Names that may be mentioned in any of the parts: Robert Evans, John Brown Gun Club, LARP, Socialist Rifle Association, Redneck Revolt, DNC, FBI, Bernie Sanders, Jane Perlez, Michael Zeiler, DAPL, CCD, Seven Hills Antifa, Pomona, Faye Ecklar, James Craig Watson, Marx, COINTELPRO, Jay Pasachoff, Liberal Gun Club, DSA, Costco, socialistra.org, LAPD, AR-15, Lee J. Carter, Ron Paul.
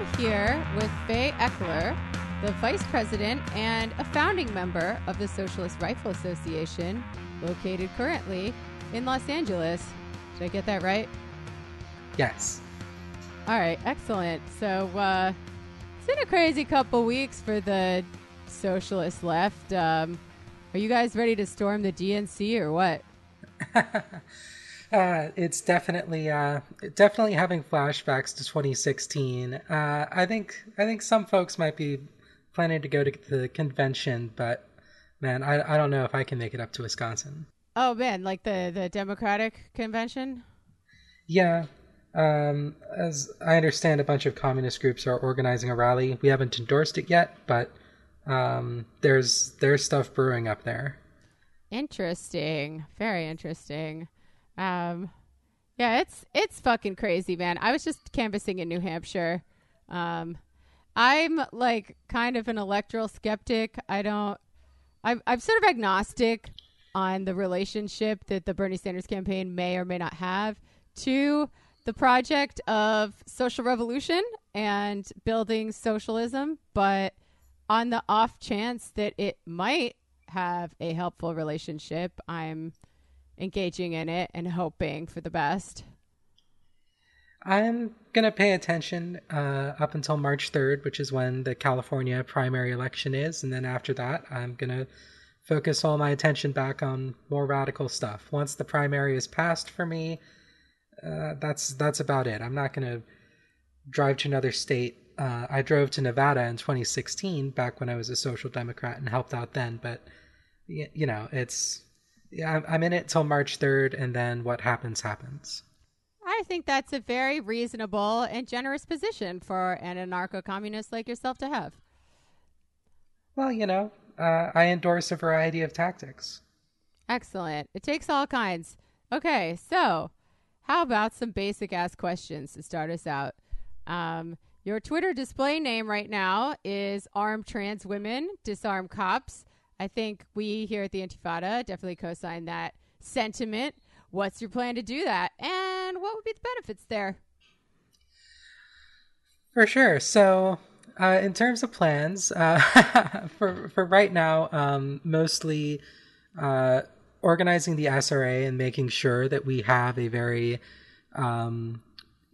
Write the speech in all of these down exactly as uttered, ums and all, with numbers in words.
I'm here with Faye Ecklar, the vice president and a founding member of the Socialist Rifle Association, located currently in Los Angeles. Did I get that right? Yes. All right, excellent. So uh, it's been a crazy couple weeks for the socialist left. Um, are you guys ready to storm the D N C or what? Uh, it's definitely, uh, definitely having flashbacks to twenty sixteen. Uh, I think, I think some folks might be planning to go to the convention, but man, I, I don't know if I can make it up to Wisconsin. Oh man, like the, the Democratic convention? Yeah. Um, as I understand, a bunch of communist groups are organizing a rally. We haven't endorsed it yet, but, um, there's, there's stuff brewing up there. Interesting. Very interesting. Um, yeah, it's, it's fucking crazy, man. I was just canvassing in New Hampshire. Um, I'm like kind of an electoral skeptic. I don't, I'm, I'm sort of agnostic on the relationship that the Bernie Sanders campaign may or may not have to the project of social revolution and building socialism. But on the off chance that it might have a helpful relationship, I'm engaging in it and hoping for the best. I'm going to pay attention uh, up until March third, which is when the California primary election is. And then after that, I'm going to focus all my attention back on more radical stuff. Once the primary is passed for me, uh, that's that's about it. I'm not going to drive to another state. Uh, I drove to Nevada in twenty sixteen, back when I was a social democrat, and helped out then. But, you, you know, it's... Yeah, I'm in it till March third, and then what happens, happens. I think that's a very reasonable and generous position for an anarcho-communist like yourself to have. Well, you know, uh, I endorse a variety of tactics. Excellent. It takes all kinds. Okay, so how about some basic-ass questions to start us out? Um, your Twitter display name right now is Arm Trans Women, Disarm Cops. I think we here at the Antifada definitely co-sign that sentiment. What's your plan to do that? And what would be the benefits there? For sure. So uh, in terms of plans, uh, for, for right now, um, mostly uh, organizing the S R A and making sure that we have a very, um,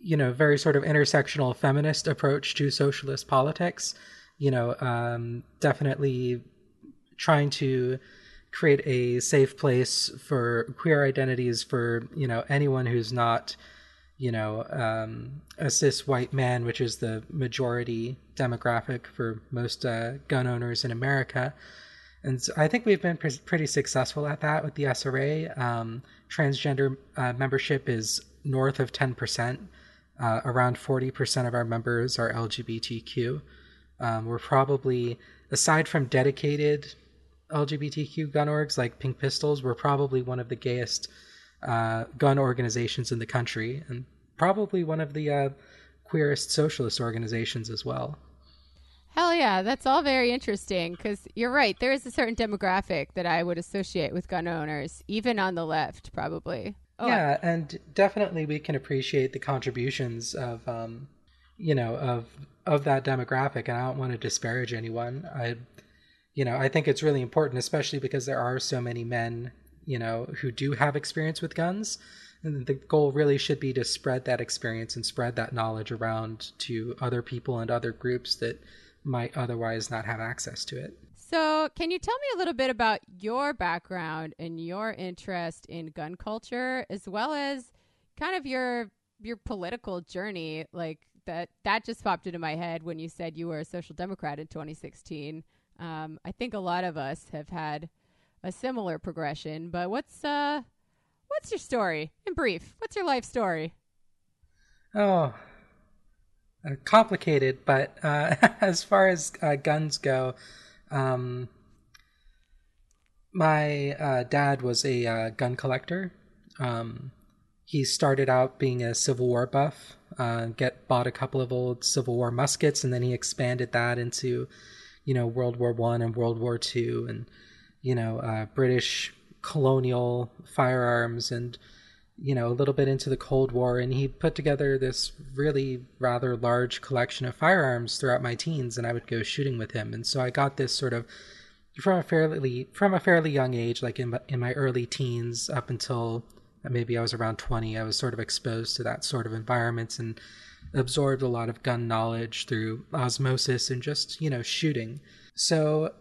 you know, very sort of intersectional feminist approach to socialist politics. You know, um, definitely... trying to create a safe place for queer identities for, you know, anyone who's not, you know, um, a cis white man, which is the majority demographic for most uh, gun owners in America. And so I think we've been pre- pretty successful at that with the S R A. Um, transgender uh, membership is north of ten percent. Uh, around forty percent of our members are L G B T Q. Um, we're probably, aside from dedicated L G B T Q gun orgs like Pink Pistols, we're probably one of the gayest uh, gun organizations in the country, and probably one of the uh, queerest socialist organizations as well. Hell yeah, that's all very interesting, because you're right, there is a certain demographic that I would associate with gun owners, even on the left, probably. Oh, yeah, I- and definitely we can appreciate the contributions of, um, you know, of... of that demographic, and I don't want to disparage anyone. I, you know, I think it's really important, especially because there are so many men, you know, who do have experience with guns, and the goal really should be to spread that experience and spread that knowledge around to other people and other groups that might otherwise not have access to it. So can you tell me a little bit about your background and your interest in gun culture, as well as kind of your, your political journey? Like, That that just popped into my head when you said you were a social democrat in twenty sixteen. Um, I think a lot of us have had a similar progression. But what's uh, what's your story in brief? What's your life story? Oh, uh, complicated. But uh, as far as uh, guns go, um, my uh, dad was a uh, gun collector. Um, he started out being a Civil War buff. Uh, get bought a couple of old Civil War muskets, and then he expanded that into, you know, World War One and World War Two, and you know, uh, British colonial firearms, and you know, a little bit into the Cold War, and he put together this really rather large collection of firearms throughout my teens, and I would go shooting with him. And so I got this sort of, from a fairly from a fairly young age, like in, in my early teens up until maybe I was around twenty, I was sort of exposed to that sort of environments and absorbed a lot of gun knowledge through osmosis and just, you know, shooting. So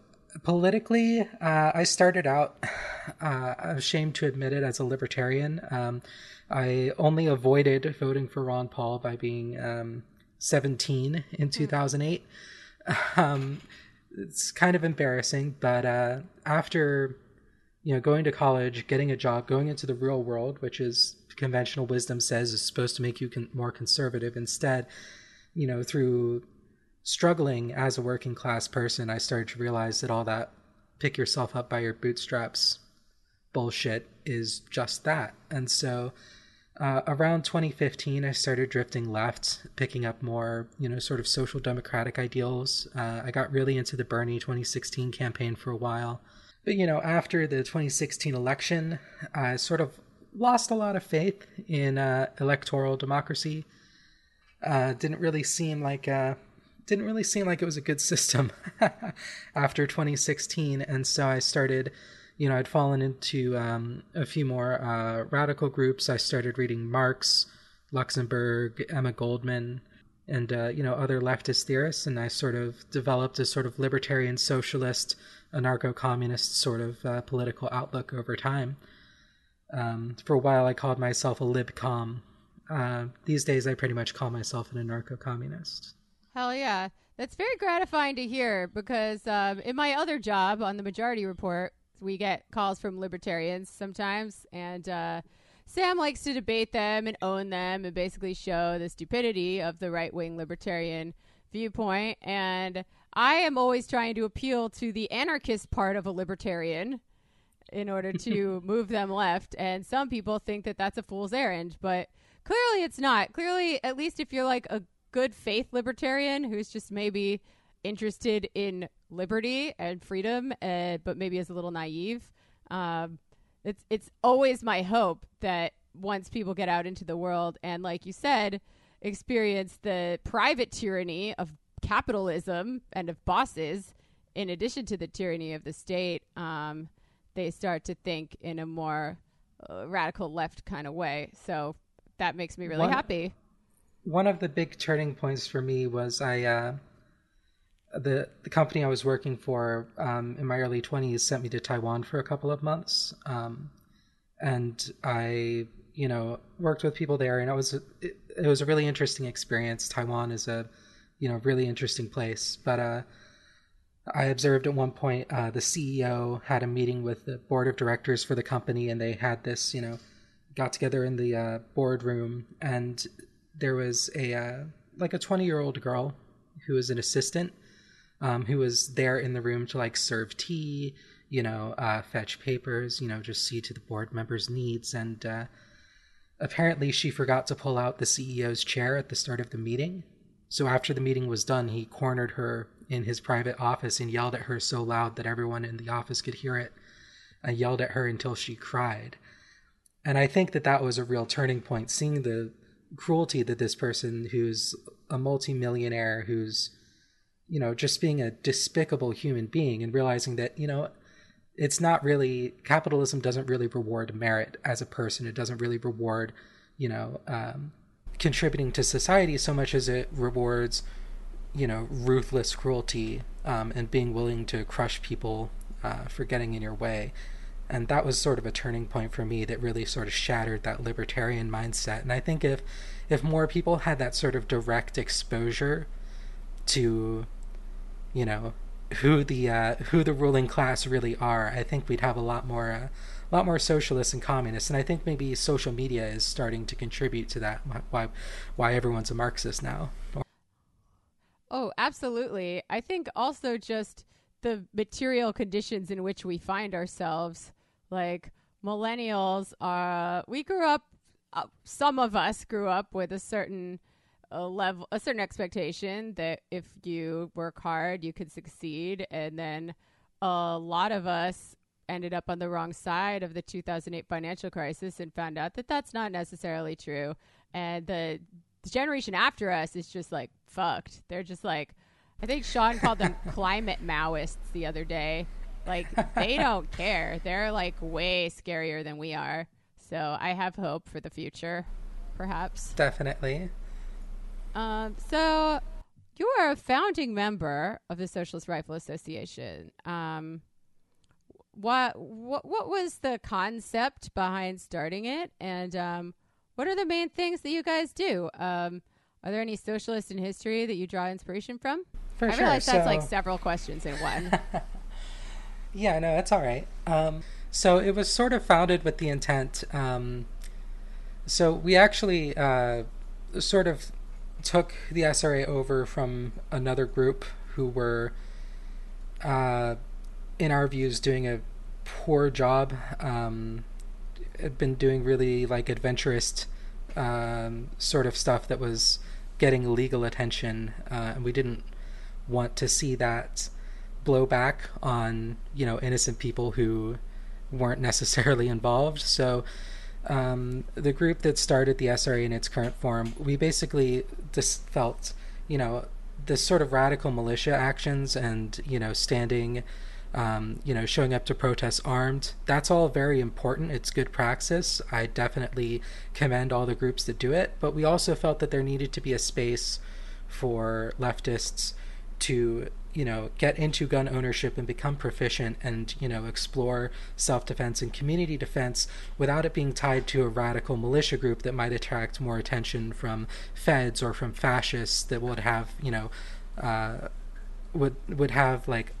politically, uh, I started out, uh, I'm ashamed to admit it, as a libertarian. Um, I only avoided voting for Ron Paul by being um, seventeen in two thousand eight. Um, it's kind of embarrassing, but uh, after, you know, going to college, getting a job, going into the real world, which is conventional wisdom says is supposed to make you con- more conservative. Instead, you know, through struggling as a working class person, I started to realize that all that pick yourself up by your bootstraps bullshit is just that. And so uh, around twenty fifteen, I started drifting left, picking up more, you know, sort of social democratic ideals. Uh, I got really into the Bernie twenty sixteen campaign for a while. But, you know, after the twenty sixteen election, I sort of lost a lot of faith in uh, electoral democracy. Uh, didn't really seem like uh, didn't really seem like it was a good system after twenty sixteen, and so I started, you know, I'd fallen into um, a few more uh, radical groups. I started reading Marx, Luxembourg, Emma Goldman, and uh, you know, other leftist theorists, and I sort of developed a sort of libertarian, socialist, anarcho-communist sort of uh, political outlook over time. Um, for a while, I called myself a libcom. Uh, these days, I pretty much call myself an anarcho-communist. Hell yeah. That's very gratifying to hear, because um, in my other job on the Majority Report, we get calls from libertarians sometimes, and uh, Sam likes to debate them and own them and basically show the stupidity of the right-wing libertarian viewpoint. And I am always trying to appeal to the anarchist part of a libertarian in order to move them left. And some people think that that's a fool's errand, but clearly it's not. Clearly, at least if you're like a good faith libertarian who's just maybe interested in liberty and freedom, uh, but maybe is a little naive. Um, it's, it's always my hope that once people get out into the world and, like you said, experience the private tyranny of capitalism and of bosses, in addition to the tyranny of the state, um, they start to think in a more uh, radical left kind of way. So that makes me really one, happy. One of the big turning points for me was I, uh, the, the company I was working for um, in my early twenties sent me to Taiwan for a couple of months. Um, and I, you know, worked with people there, and it was, it, it was a really interesting experience. Taiwan is a, you know, really interesting place, but, uh, I observed at one point uh, the C E O had a meeting with the board of directors for the company, and they had this, you know, got together in the uh, boardroom, and there was a uh, like a twenty-year-old girl who was an assistant um, who was there in the room to like serve tea, you know, uh, fetch papers, you know, just see to the board members' needs, and uh, apparently she forgot to pull out the C E O's chair at the start of the meeting. So after the meeting was done, he cornered her in his private office and yelled at her so loud that everyone in the office could hear it. I yelled at her until she cried. And I think that that was a real turning point, seeing the cruelty that this person who's a multimillionaire, who's, you know, just being a despicable human being, and realizing that, you know, it's not really, capitalism doesn't really reward merit as a person. It doesn't really reward, you know, um, contributing to society so much as it rewards, you know, ruthless cruelty um, and being willing to crush people uh, for getting in your way. And that was sort of a turning point for me that really sort of shattered that libertarian mindset. And I think if if more people had that sort of direct exposure to, you know, who the uh, who the ruling class really are, I think we'd have a lot more uh, a lot more socialists and communists. And I think maybe social media is starting to contribute to that. Why why everyone's a Marxist now. Oh, absolutely. I think also just the material conditions in which we find ourselves, like millennials are, we grew up, uh, some of us grew up with a certain uh, level, a certain expectation that if you work hard, you could succeed. And then a lot of us ended up on the wrong side of the two thousand eight financial crisis and found out that that's not necessarily true. And the, the generation after us is just like fucked. They're just like, I think Sean called them climate Maoists the other day. Like, they don't care. They're like way scarier than we are. So I have hope for the future, perhaps. Definitely. Um, so you are a founding member of the Socialist Rifle Association. Um, what what what was the concept behind starting it, and um, what are the main things that you guys do? Um, are there any socialists in history that you draw inspiration from? For I sure. realize that's so... like several questions in one. Yeah, no, that's all right. Um, so it was sort of founded with the intent. Um, so we actually uh, sort of took the S R A over from another group who were, uh, in our views, doing a poor job. Um, had been doing really like adventurous um, sort of stuff that was getting legal attention, uh, and we didn't want to see that blow back on, you know, innocent people who weren't necessarily involved. So um, the group that started the S R A in its current form, we basically just felt, you know, this sort of radical militia actions and, you know, standing. Um, you know, showing up to protests armed, that's all very important. It's good praxis. I definitely commend all the groups that do it. But we also felt that there needed to be a space for leftists to, you know, get into gun ownership and become proficient and, you know, explore self-defense and community defense without it being tied to a radical militia group that might attract more attention from feds or from fascists that would have, you know, uh, would would have like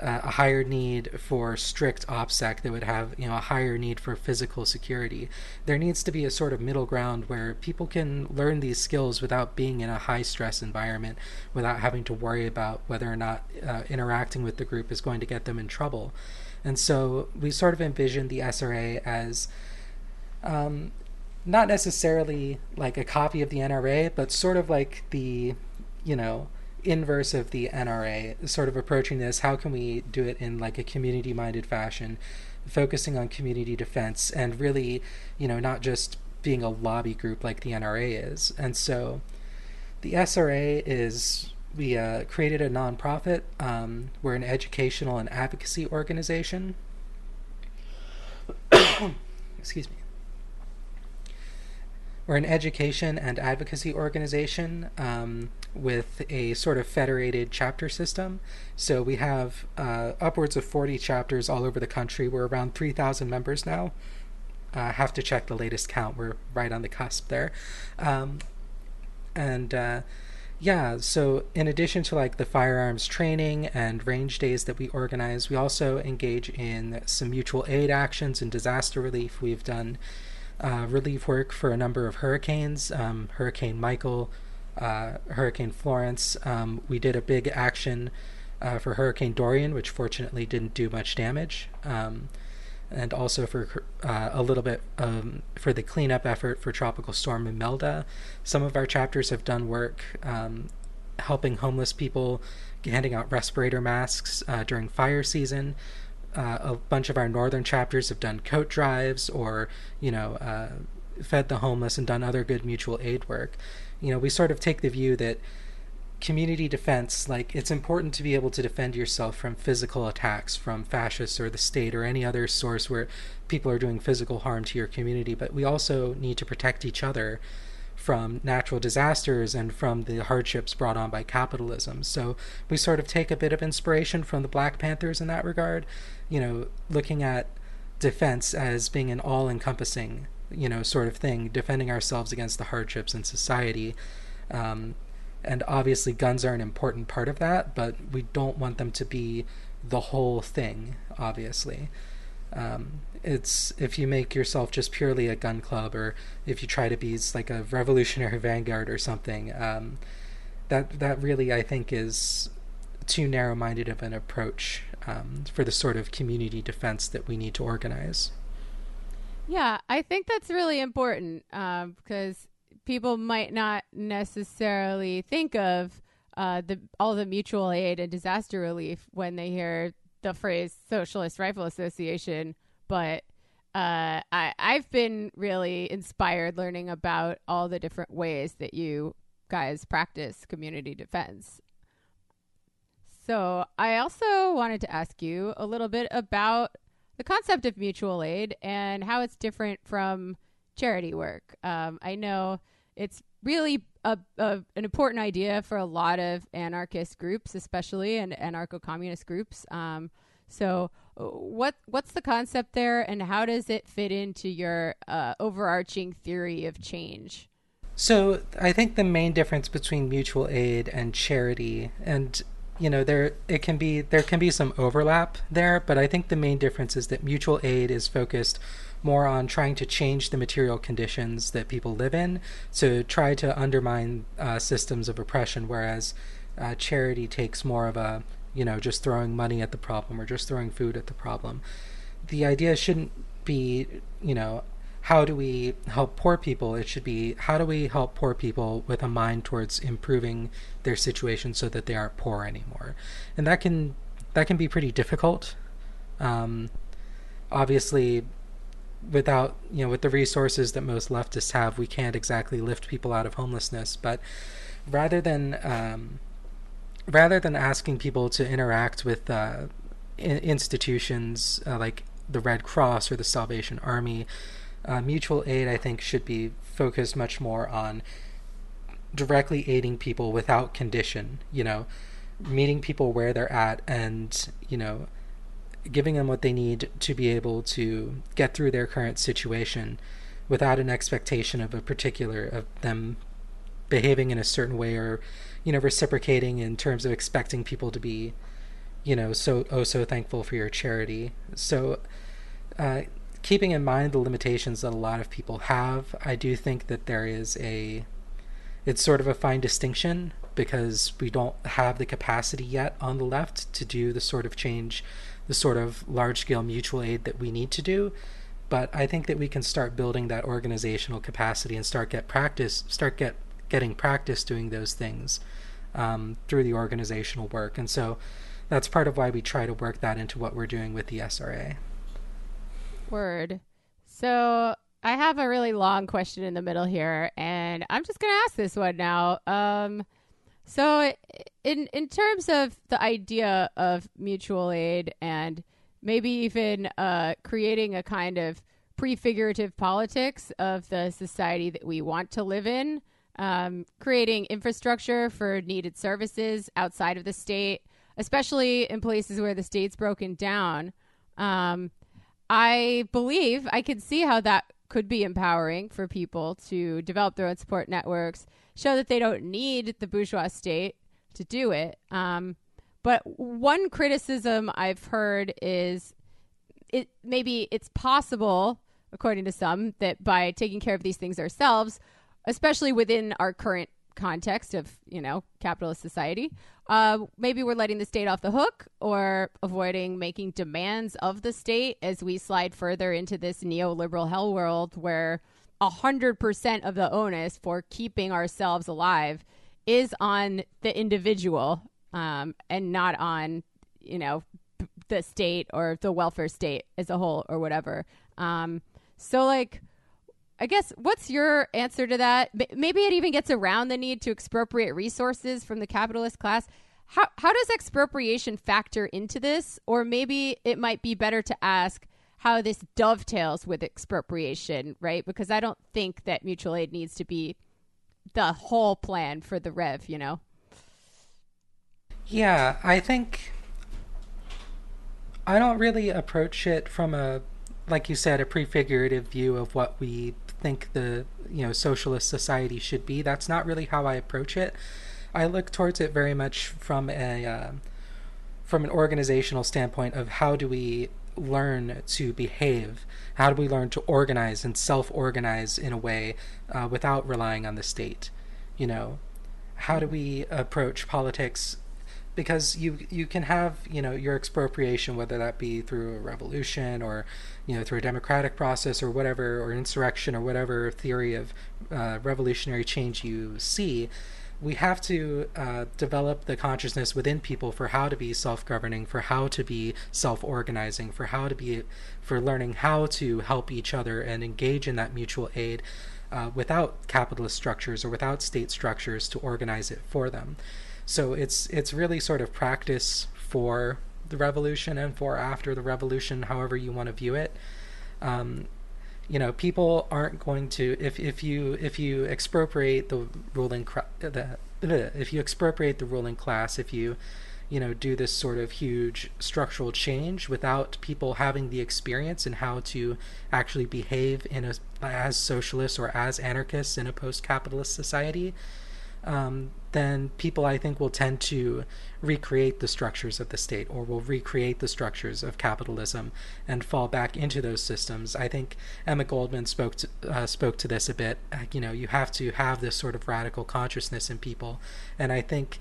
Uh, a higher need for strict OPSEC, that would have, you know, a higher need for physical security. There needs to be a sort of middle ground where people can learn these skills without being in a high stress environment, without having to worry about whether or not uh, interacting with the group is going to get them in trouble. And so we sort of envisioned the S R A as um, not necessarily like a copy of the N R A, but sort of like the, you know, inverse of the N R A, sort of approaching this, how can we do it in like a community-minded fashion, focusing on community defense and really, you know, not just being a lobby group like the N R A is. And so the S R A is, we uh, created a nonprofit. Um, we're an educational and advocacy organization. Excuse me. We're an education and advocacy organization um, with a sort of federated chapter system. So we have uh, upwards of forty chapters all over the country. We're around three thousand members now. I uh, have to check the latest count. We're right on the cusp there. Um, and uh, yeah, so in addition to like the firearms training and range days that we organize, we also engage in some mutual aid actions and disaster relief. We've done Uh, relief work for a number of hurricanes, um, Hurricane Michael, uh, Hurricane Florence. Um, we did a big action uh, for Hurricane Dorian, which fortunately didn't do much damage, um, and also for uh, a little bit um, for the cleanup effort for Tropical Storm Imelda. Some of our chapters have done work um, helping homeless people, handing out respirator masks uh, during fire season. Uh, a bunch of our northern chapters have done coat drives or, you know, uh, fed the homeless and done other good mutual aid work. You know, we sort of take the view that community defense, like, it's important to be able to defend yourself from physical attacks from fascists or the state or any other source where people are doing physical harm to your community. But we also need to protect each other from natural disasters and from the hardships brought on by capitalism. So we sort of take a bit of inspiration from the Black Panthers in that regard, you know, looking at defense as being an all-encompassing, you know, sort of thing, defending ourselves against the hardships in society. Um, and obviously guns are an important part of that, but we don't want them to be the whole thing, obviously. Um, it's if you make yourself just purely a gun club, or if you try to be like a revolutionary vanguard or something, um, that that really, I think, is too narrow-minded of an approach um, for the sort of community defense that we need to organize. Yeah, I think that's really important um, because people might not necessarily think of uh, the all the mutual aid and disaster relief when they hear the phrase Socialist Rifle Association, but uh, I, I've been really inspired learning about all the different ways that you guys practice community defense. So I also wanted to ask you a little bit about the concept of mutual aid and how it's different from charity work. Um, I know it's really a, a, an important idea for a lot of anarchist groups, especially, and anarcho-communist groups. Um, so what what's the concept there, and how does it fit into your uh, overarching theory of change? So I think the main difference between mutual aid and charity, and you know, there it can be there can be some overlap there, but I think the main difference is that mutual aid is focused more on trying to change the material conditions that people live in, to try to undermine uh, systems of oppression, whereas uh, charity takes more of a, you know, just throwing money at the problem or just throwing food at the problem. The idea shouldn't be, you know, how do we help poor people? It should be, how do we help poor people with a mind towards improving their situation so that they aren't poor anymore? And that can that can be pretty difficult. Um, obviously, without, you know, with the resources that most leftists have, we can't exactly lift people out of homelessness. But rather than um, rather than asking people to interact with uh, in- institutions uh, like the Red Cross or the Salvation Army, uh, mutual aid, I think, should be focused much more on directly aiding people without condition. You know, meeting people where they're at, and you know, giving them what they need to be able to get through their current situation without an expectation of a particular, of them behaving in a certain way, or, you know, reciprocating in terms of expecting people to be, you know, so, oh, so thankful for your charity. So uh, keeping in mind the limitations that a lot of people have, I do think that there is a, it's sort of a fine distinction, because we don't have the capacity yet on the left to do the sort of change, the sort of large-scale mutual aid that we need to do. But I think that we can start building that organizational capacity and start get practice, start get getting practice doing those things um, through the organizational work. And so that's part of why we try to work that into what we're doing with the S R A. Word. So I have a really long question in the middle here, and I'm just going to ask this one now. Um, So in in terms of the idea of mutual aid, and maybe even uh, creating a kind of prefigurative politics of the society that we want to live in, um, creating infrastructure for needed services outside of the state, especially in places where the state's broken down, um, I believe I can see how that could be empowering for people to develop their own support networks, show that they don't need the bourgeois state to do it. Um, but one criticism I've heard is it maybe it's possible, according to some, that by taking care of these things ourselves, especially within our current context of, you know, capitalist society, uh, maybe we're letting the state off the hook or avoiding making demands of the state as we slide further into this neoliberal hell world where a hundred percent of the onus for keeping ourselves alive is on the individual, um, and not on, you know, the state or the welfare state as a whole or whatever. Um, so like, I guess, what's your answer to that? Maybe it even gets around the need to expropriate resources from the capitalist class. How how does expropriation factor into this? Or maybe it might be better to ask how this dovetails with expropriation, right? Because I don't think that mutual aid needs to be the whole plan for the rev, you know? Yeah, I think I don't really approach it from a, like you said, a prefigurative view of what we think the, you know, socialist society should be. That's not really how I approach it. I look towards it very much from a uh, from an organizational standpoint of how do we learn to behave, how do we learn to organize and self-organize in a way uh, without relying on the state. You know, how do we approach politics? Because you you can have, you know, your expropriation, whether that be through a revolution or, you know, through a democratic process or whatever, or insurrection or whatever theory of uh, revolutionary change you see, we have to uh, develop the consciousness within people for how to be self-governing, for how to be self-organizing, for how to be, for learning how to help each other and engage in that mutual aid uh, without capitalist structures or without state structures to organize it for them. So it's it's really sort of practice for the revolution and for after the revolution, however you want to view it. Um, You know, people aren't going to, if if you if you expropriate the ruling the if you expropriate the ruling class, if you, you know, do this sort of huge structural change without people having the experience in how to actually behave in a as socialists or as anarchists in a post-capitalist society, um, then people, I think, will tend to recreate the structures of the state, or will recreate the structures of capitalism and fall back into those systems. I think Emma Goldman spoke to, uh, spoke to this a bit. You know, you have to have this sort of radical consciousness in people. And I think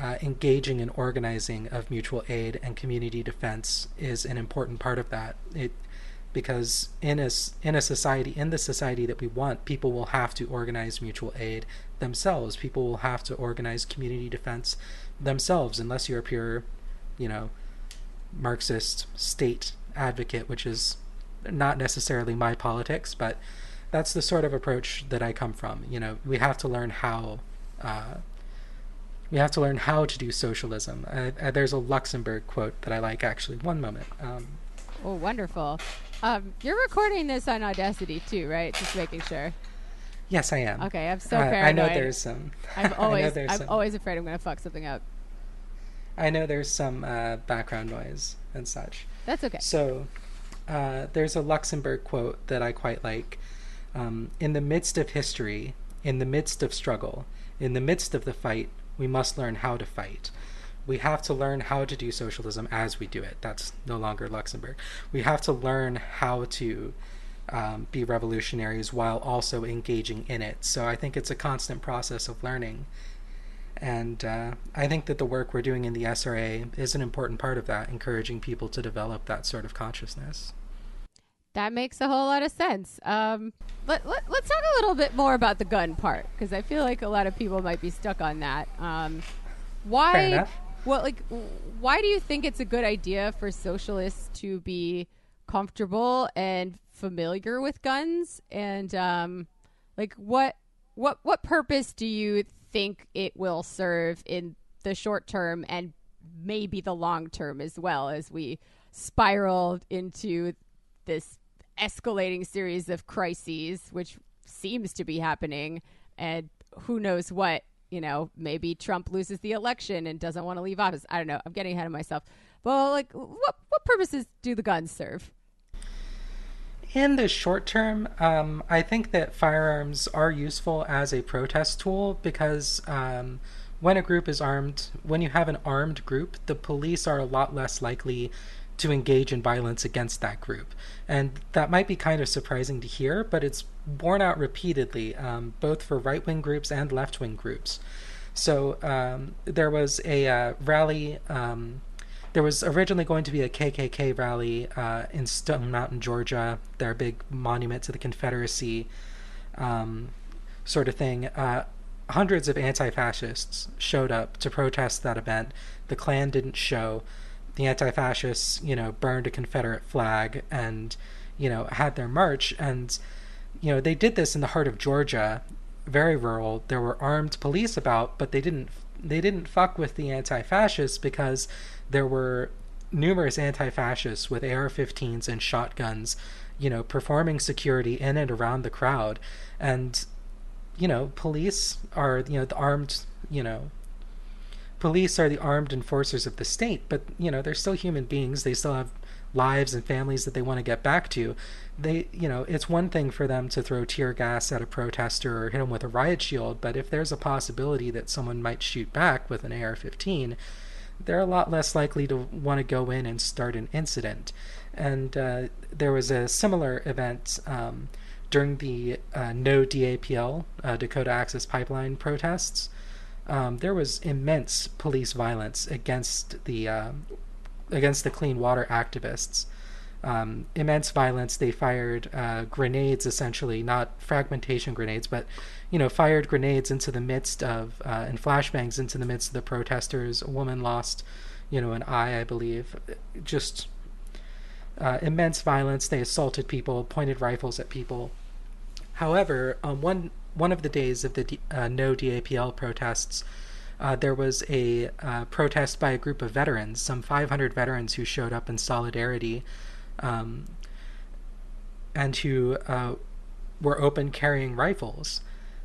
uh, engaging in organizing of mutual aid and community defense is an important part of that. It, because in a, in a society, in the society that we want, people will have to organize mutual aid themselves. People will have to organize community defense themselves, unless you're a pure, you know, Marxist state advocate, which is not necessarily my politics, but that's the sort of approach that I come from. You know, we have to learn how, uh, we have to learn how to do socialism. I, I, there's a Luxembourg quote that I like, actually. One moment. Um, oh, wonderful. Um, you're recording this on Audacity too, right? Just making sure. Yes, I am. Okay, I'm so paranoid. Uh, I know there's some. I'm always, I know there's I'm some, always afraid I'm going to fuck something up. I know there's some uh, background noise and such. That's okay. So uh, there's a Luxembourg quote that I quite like. Um, in the midst of history, in the midst of struggle, in the midst of the fight, we must learn how to fight. We have to learn how to do socialism as we do it. That's no longer Luxembourg. We have to learn how to um, be revolutionaries while also engaging in it. So I think it's a constant process of learning. And uh, I think that the work we're doing in the S R A is an important part of that, encouraging people to develop that sort of consciousness. That makes a whole lot of sense. Um, let, let, let's talk a little bit more about the gun part, because I feel like a lot of people might be stuck on that. Um, why? Fair enough. Well, like, why do you think it's a good idea for socialists to be comfortable and familiar with guns? And um, like, what what what purpose do you think it will serve in the short term and maybe the long term as well, as we spiral into this escalating series of crises, which seems to be happening, and who knows what? You know, maybe Trump loses the election and doesn't want to leave office. I don't know. I'm getting ahead of myself. Well, like, what what purposes do the guns serve? In the short term, um, I think that firearms are useful as a protest tool, because um, when a group is armed, when you have an armed group, the police are a lot less likely to engage in violence against that group. And that might be kind of surprising to hear, but it's borne out repeatedly, um, both for right-wing groups and left-wing groups. So um, there was a uh, rally, um, there was originally going to be a K K K rally uh, in Stone Mountain, Georgia, their big monument to the Confederacy um, sort of thing. Uh, hundreds of anti-fascists showed up to protest that event. The Klan didn't show. The anti-fascists, you know, burned a Confederate flag and, you know, had their march. And, you know, they did this in the heart of Georgia, very rural. There were armed police about, but they didn't they didn't fuck with the anti-fascists, because there were numerous anti-fascists with A R fifteens and shotguns, you know, performing security in and around the crowd. And, you know, police are, you know, the armed, you know, police are the armed enforcers of the state, but, you know, they're still human beings. They still have lives and families that they want to get back to. They, you know, it's one thing for them to throw tear gas at a protester or hit them with a riot shield, but if there's a possibility that someone might shoot back with an A R fifteen, they're a lot less likely to want to go in and start an incident. And uh, there was a similar event um, during the uh, No D A P L, uh, Dakota Access Pipeline protests. Um, there was immense police violence against the um, against the Clean Water activists. um, immense violence. They fired uh, grenades, essentially, not fragmentation grenades, but, you know, fired grenades into the midst of, uh, and flashbangs into the midst of the protesters. A woman lost, you know, an eye, I believe. Just uh, immense violence. They assaulted people, pointed rifles at people. However, um, one one of the days of the D, uh, no D A P L protests, uh, there was a uh, protest by a group of veterans, some five hundred veterans who showed up in solidarity, um, and who uh, were open carrying rifles.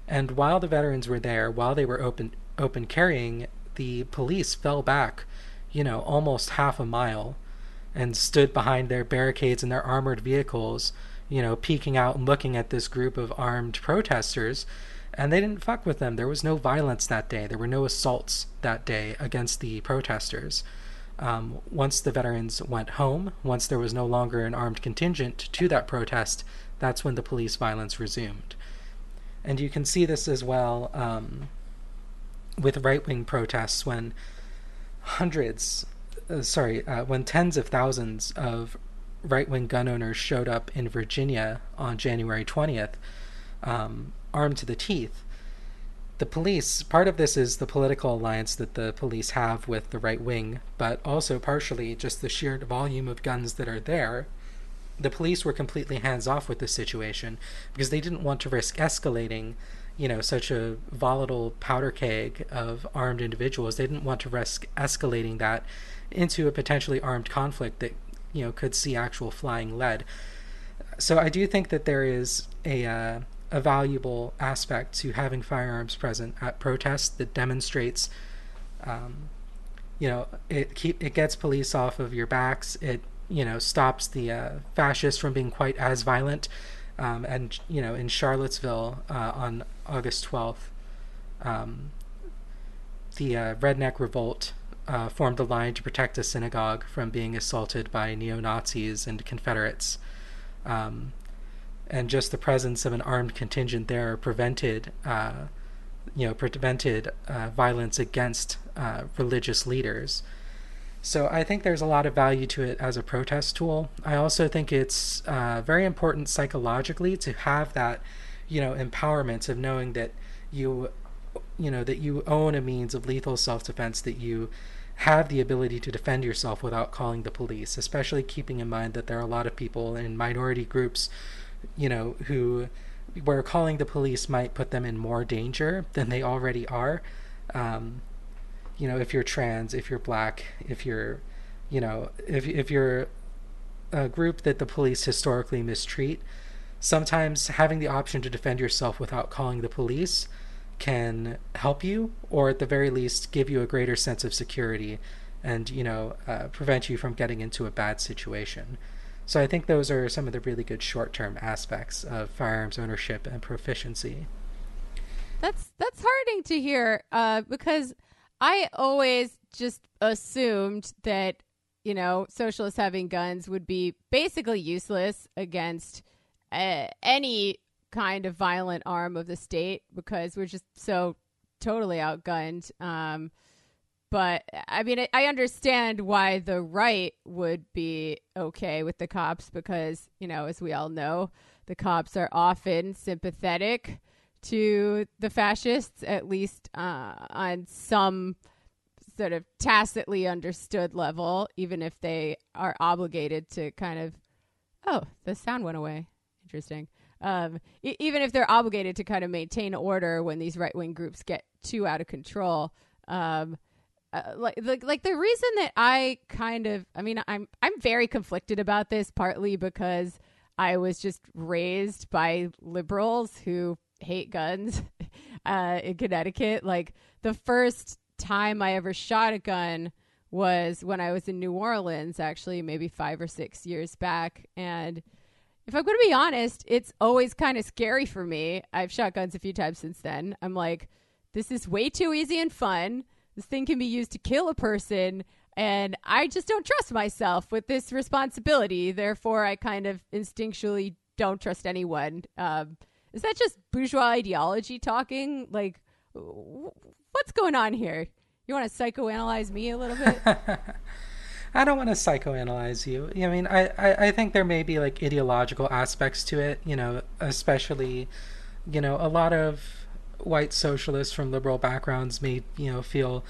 And while the veterans were there, while they were open open carrying, the police fell back, you know, almost half a mile, and stood behind their barricades and their armored vehicles, you know, peeking out and looking at this group of armed protesters, and they didn't fuck with them. There was no violence that day. There were no assaults that day against the protesters. Um, once the veterans went home, once there was no longer an armed contingent to that protest, that's when the police violence resumed. And you can see this as well um, with right-wing protests when hundreds, uh, sorry, uh, when tens of thousands of right-wing gun owners showed up in Virginia on January twentieth, um, armed to the teeth. The police, part of this is the political alliance that the police have with the right wing, but also partially just the sheer volume of guns that are there. The police were completely hands-off with this situation because they didn't want to risk escalating, you know, such a volatile powder keg of armed individuals. They didn't want to risk escalating that into a potentially armed conflict that, you know, could see actual flying lead. So I do think that there is a uh, a valuable aspect to having firearms present at protests that demonstrates, um, you know, it keep it gets police off of your backs. It, you know, stops the uh, fascists from being quite as violent. Um, and you know, in Charlottesville uh, on August twelfth, um, the uh, Redneck Revolt Uh, formed a line to protect a synagogue from being assaulted by neo-Nazis and Confederates. Um, and just the presence of an armed contingent there prevented, uh, you know, prevented uh, violence against uh, religious leaders. So I think there's a lot of value to it as a protest tool. I also think it's uh, very important psychologically to have that, you know, empowerment of knowing that you, you know, that you own a means of lethal self-defense, that you have the ability to defend yourself without calling the police, especially keeping in mind that there are a lot of people in minority groups, you know, who, where calling the police might put them in more danger than they already are. Um, you know, if you're trans, if you're black, if you're, you know, if, if you're a group that the police historically mistreat, sometimes having the option to defend yourself without calling the police can help you, or at the very least give you a greater sense of security and, you know, uh, prevent you from getting into a bad situation. So I think those are some of the really good short-term aspects of firearms ownership and proficiency. That's that's heartening to hear, uh, because I always just assumed that, you know, socialists having guns would be basically useless against uh, any kind of violent arm of the state because we're just so totally outgunned. Um, but I mean, I understand why the right would be okay with the cops because, you know, as we all know, the cops are often sympathetic to the fascists, at least uh, on some sort of tacitly understood level, even if they are obligated to kind of, oh, the sound went away. Interesting. Um, e- even if they're obligated to kind of maintain order when these right-wing groups get too out of control. Um, uh, like, like, like the reason that I kind of, I mean, I'm, I'm very conflicted about this, partly because I was just raised by liberals who hate guns, uh, in Connecticut. Like the first time I ever shot a gun was when I was in New Orleans, actually, maybe five or six years back. And if I'm going to be honest, it's always kind of scary for me. I've shot guns a few times since then. I'm like, this is way too easy and fun. This thing can be used to kill a person. And I just don't trust myself with this responsibility. Therefore, I kind of instinctually don't trust anyone. Um, is that just bourgeois ideology talking? Like, what's going on here? You want to psychoanalyze me a little bit? I don't want to psychoanalyze you. I mean, I, I, I think there may be like ideological aspects to it, you know, especially, you know, a lot of white socialists from liberal backgrounds may, you know, feel,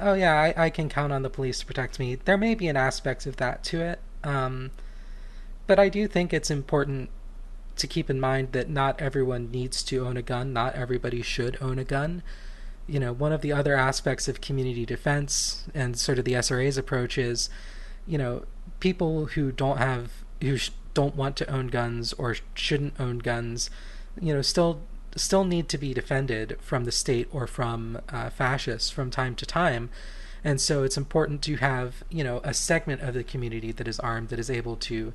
oh yeah, I, I can count on the police to protect me. There may be an aspect of that to it. Um, but I do think it's important to keep in mind that not everyone needs to own a gun. Not everybody should own a gun. You know, one of the other aspects of community defense and sort of the S R A's approach is, you know, people who don't have, who sh- don't want to own guns or shouldn't own guns, you know, still still need to be defended from the state or from uh, fascists from time to time. And so it's important to have, you know, a segment of the community that is armed, that is able to,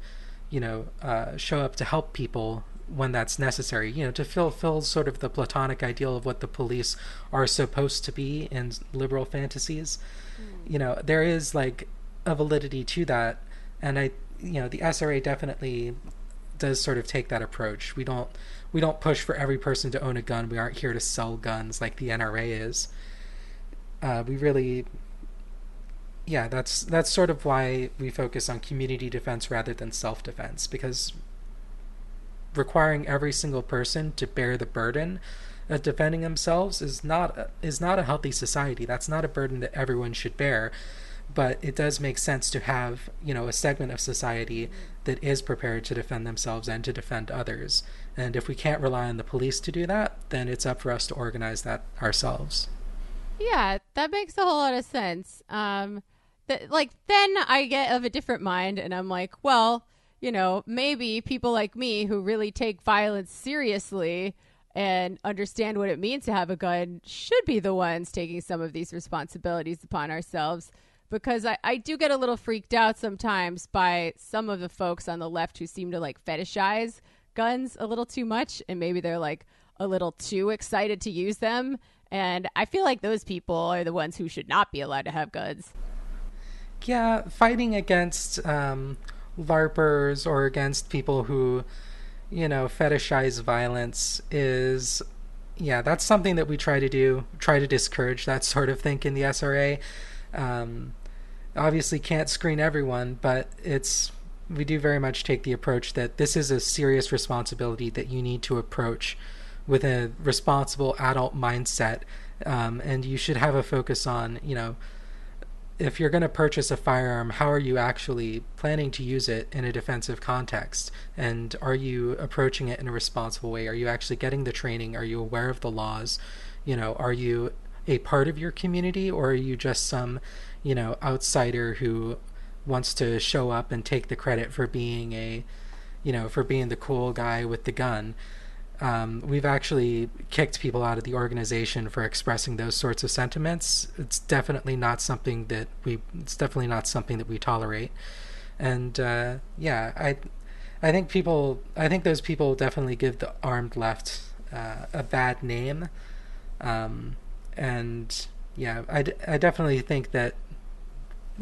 you know, uh, show up to help people when that's necessary, you know, to fulfill sort of the platonic ideal of what the police are supposed to be in liberal fantasies. Mm. You know, there is like a validity to that. And I, you know, the S R A definitely does sort of take that approach. We don't, we don't push for every person to own a gun. We aren't here to sell guns like the N R A is. Uh, we really, yeah, that's, that's sort of why we focus on community defense rather than self-defense, because requiring every single person to bear the burden of defending themselves is not is not a healthy society. That's not a burden that everyone should bear, but it does make sense to have, you know, a segment of society that is prepared to defend themselves and to defend others. And if we can't rely on the police to do that, then it's up for us to organize that ourselves. Yeah, that makes a whole lot of sense. Um, th- like then I get of a different mind, and I'm like, well, you know, maybe people like me who really take violence seriously and understand what it means to have a gun should be the ones taking some of these responsibilities upon ourselves, because I, I do get a little freaked out sometimes by some of the folks on the left who seem to like fetishize guns a little too much, and maybe they're like a little too excited to use them. And I feel like those people are the ones who should not be allowed to have guns. Yeah, fighting against um LARPers or against people who, you know, fetishize violence is, yeah, that's something that we try to do, try to discourage that sort of thing in the S R A. Um, obviously can't screen everyone, but it's, we do very much take the approach that this is a serious responsibility that you need to approach with a responsible adult mindset. Um, and you should have a focus on, you know, if you're going to purchase a firearm, how are you actually planning to use it in a defensive context? And are you approaching it in a responsible way? Are you actually getting the training? Are you aware of the laws? You know, are you a part of your community, or are you just some, you know, outsider who wants to show up and take the credit for being a, you know, for being the cool guy with the gun? Um, we've actually kicked people out of the organization for expressing those sorts of sentiments. It's definitely not something that we, it's definitely not something that we tolerate. And, uh, yeah, I, I think people, I think those people definitely give the armed left, uh, a bad name. Um, and yeah, I, I definitely think that,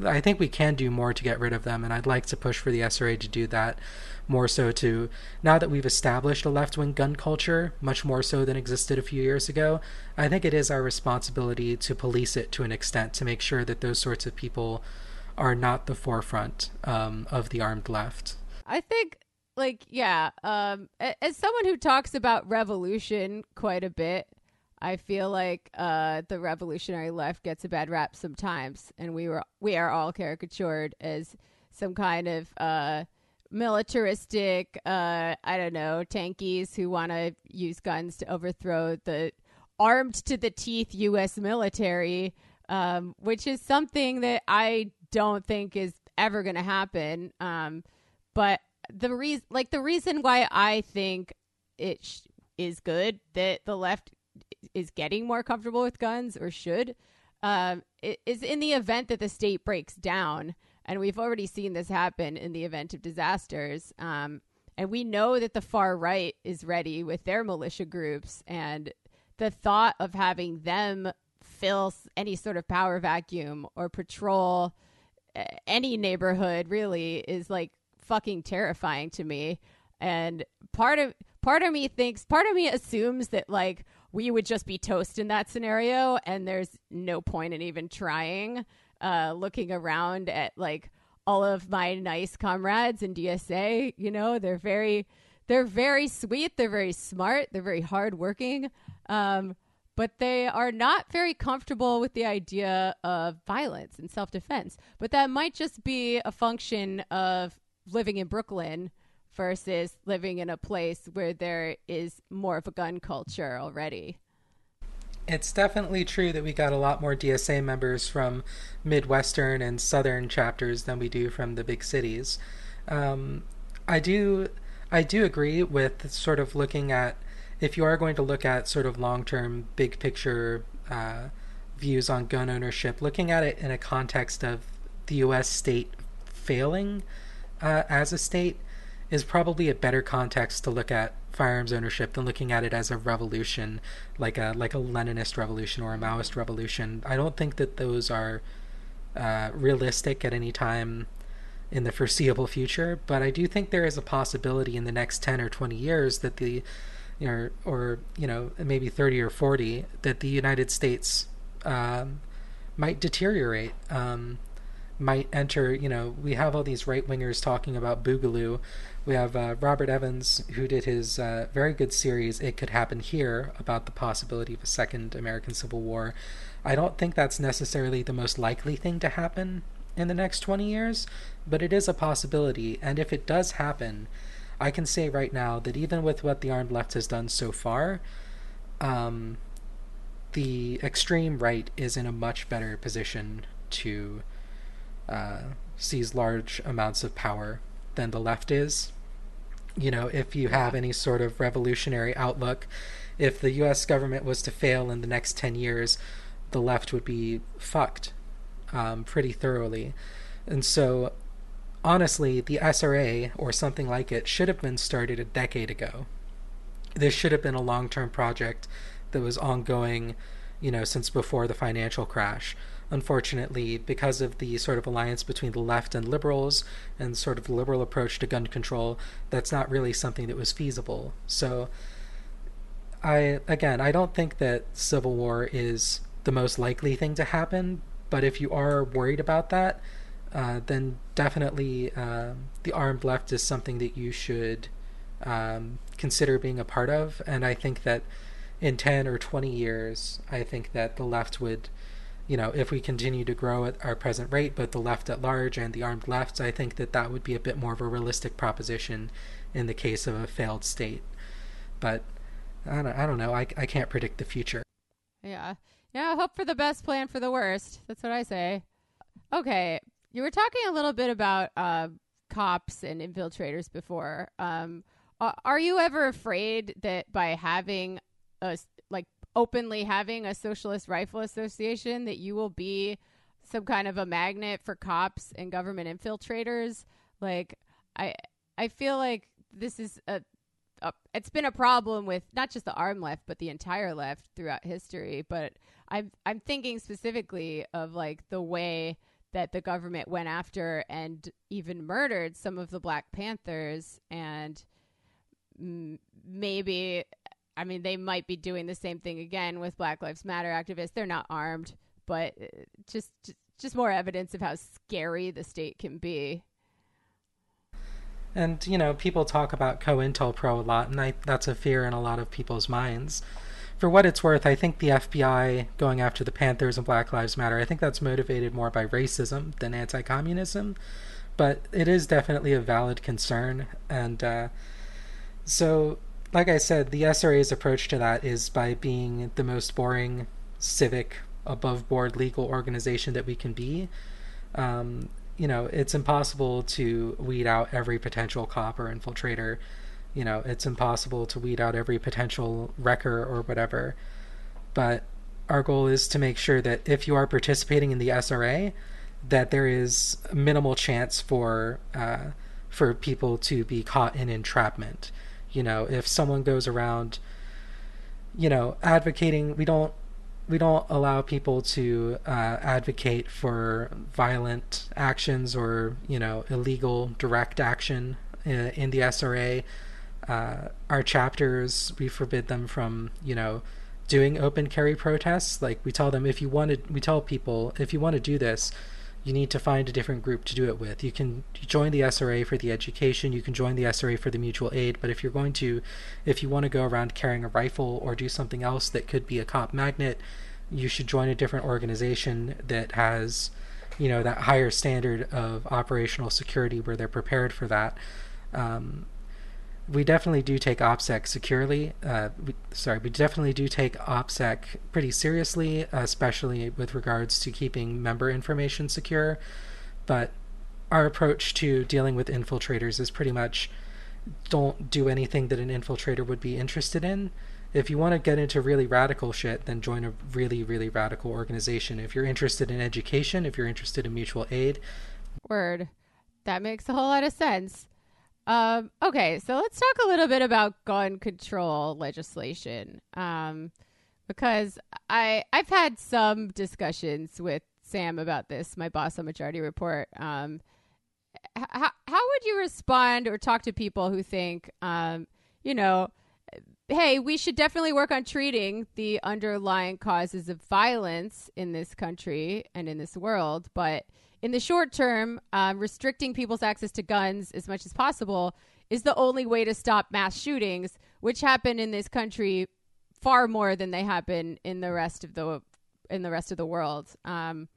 I think we can do more to get rid of them, and I'd like to push for the S R A to do that more so to, now that we've established a left-wing gun culture, much more so than existed a few years ago, I think it is our responsibility to police it to an extent, to make sure that those sorts of people are not the forefront um, of the armed left. I think, like, yeah, um, as someone who talks about revolution quite a bit, I feel like uh, the revolutionary left gets a bad rap sometimes, and we were we are all caricatured as some kind of uh, militaristic, uh, I don't know, tankies who want to use guns to overthrow the armed to the teeth U S military, um, which is something that I don't think is ever going to happen. Um, but the reason, like the reason why I think it sh- is good that the left is getting more comfortable with guns, or should, um, is in the event that the state breaks down. And we've already seen this happen in the event of disasters. Um, and we know that the far right is ready with their militia groups, and the thought of having them fill any sort of power vacuum or patrol any neighborhood really is like fucking terrifying to me. And part of, part of me thinks, part of me assumes that like, we would just be toast in that scenario, and there's no point in even trying. Uh, looking around at like all of my nice comrades in D S A. You know, they're very, they're very sweet. They're very smart. They're very hardworking. Um, but they are not very comfortable with the idea of violence and self-defense. But that might just be a function of living in Brooklyn versus living in a place where there is more of a gun culture already. It's definitely true that we got a lot more D S A members from Midwestern and Southern chapters than we do from the big cities. Um, I do, I do agree with sort of looking at, if you are going to look at sort of long-term, big picture uh, views on gun ownership, looking at it in a context of the U S state failing uh, as a state is probably a better context to look at firearms ownership than looking at it as a revolution, like a like a Leninist revolution or a Maoist revolution. I don't think that those are uh, realistic at any time in the foreseeable future, but I do think there is a possibility in the next ten or twenty years that the, you know, or, you know, maybe thirty or forty, that the United States um, might deteriorate, um, might enter, you know, we have all these right-wingers talking about Boogaloo. We have uh, Robert Evans, who did his uh, very good series, It Could Happen Here, about the possibility of a second American Civil War. I don't think that's necessarily the most likely thing to happen in the next twenty years, but it is a possibility. And if it does happen, I can say right now that even with what the armed left has done so far, um, the extreme right is in a much better position to uh, seize large amounts of power than the left is. You know, if you have any sort of revolutionary outlook, if the U S government was to fail in the next ten years, the left would be fucked um, pretty thoroughly. And so, honestly, the S R A or something like it should have been started a decade ago. This should have been a long-term project that was ongoing, you know, since before the financial crash. Unfortunately, because of the sort of alliance between the left and liberals and sort of liberal approach to gun control, that's not really something that was feasible. So I, again, I don't think that civil war is the most likely thing to happen, but if you are worried about that, uh, then definitely uh, the armed left is something that you should um, consider being a part of. And I think that in ten or twenty years, I think that the left would, you know, if we continue to grow at our present rate, both the left at large and the armed left, I think that that would be a bit more of a realistic proposition in the case of a failed state. But I don't, I don't know. I, I can't predict the future. Yeah. Yeah. Hope for the best, plan for the worst. That's what I say. Okay. You were talking a little bit about uh, cops and infiltrators before. Um, are you ever afraid that by having a, like, openly having a Socialist Rifle Association, that you will be some kind of a magnet for cops and government infiltrators? Like, I I feel like this is a, a it's been a problem with not just the armed left, but the entire left throughout history. But I'm, I'm thinking specifically of like the way that the government went after and even murdered some of the Black Panthers. And m- maybe... I mean, they might be doing the same thing again with Black Lives Matter activists. They're not armed, but just just more evidence of how scary the state can be. And, you know, people talk about COINTELPRO a lot, and I, that's a fear in a lot of people's minds. For what it's worth, I think the F B I going after the Panthers and Black Lives Matter, I think that's motivated more by racism than anti-communism. But it is definitely a valid concern. And uh, so... like I said, the S R A's approach to that is by being the most boring, civic, above-board legal organization that we can be. Um, you know, it's impossible to weed out every potential cop or infiltrator. You know, it's impossible to weed out every potential wrecker or whatever. But our goal is to make sure that if you are participating in the S R A, that there is minimal chance for uh, for people to be caught in entrapment. You know, if someone goes around, you know, advocating, we don't we don't allow people to uh, advocate for violent actions or, you know, illegal direct action in, in the S R A. Uh, our chapters, we forbid them from, you know, doing open carry protests. Like we tell them, if you want to, we tell people, if you want to do this, you need to find a different group to do it with. You can join the S R A for the education, you can join the S R A for the mutual aid, but if you're going to, if you want to go around carrying a rifle or do something else that could be a cop magnet, you should join a different organization that has, you know, that higher standard of operational security where they're prepared for that. Um, we definitely do take OPSEC securely. Uh, we, sorry, we definitely do take OPSEC pretty seriously, especially with regards to keeping member information secure. But our approach to dealing with infiltrators is pretty much don't do anything that an infiltrator would be interested in. If you want to get into really radical shit, then join a really, really radical organization. If you're interested in education, if you're interested in mutual aid. Word. That makes a whole lot of sense. Um, okay, so let's talk a little bit about gun control legislation, um, because I, I've had some discussions with Sam about this, my boss on Majority Report. Um, h- how would you respond or talk to people who think, um, you know, hey, we should definitely work on treating the underlying causes of violence in this country and in this world, but in the short term, um, restricting people's access to guns as much as possible is the only way to stop mass shootings, which happen in this country far more than they happen in the rest of the in the rest of the world. Um,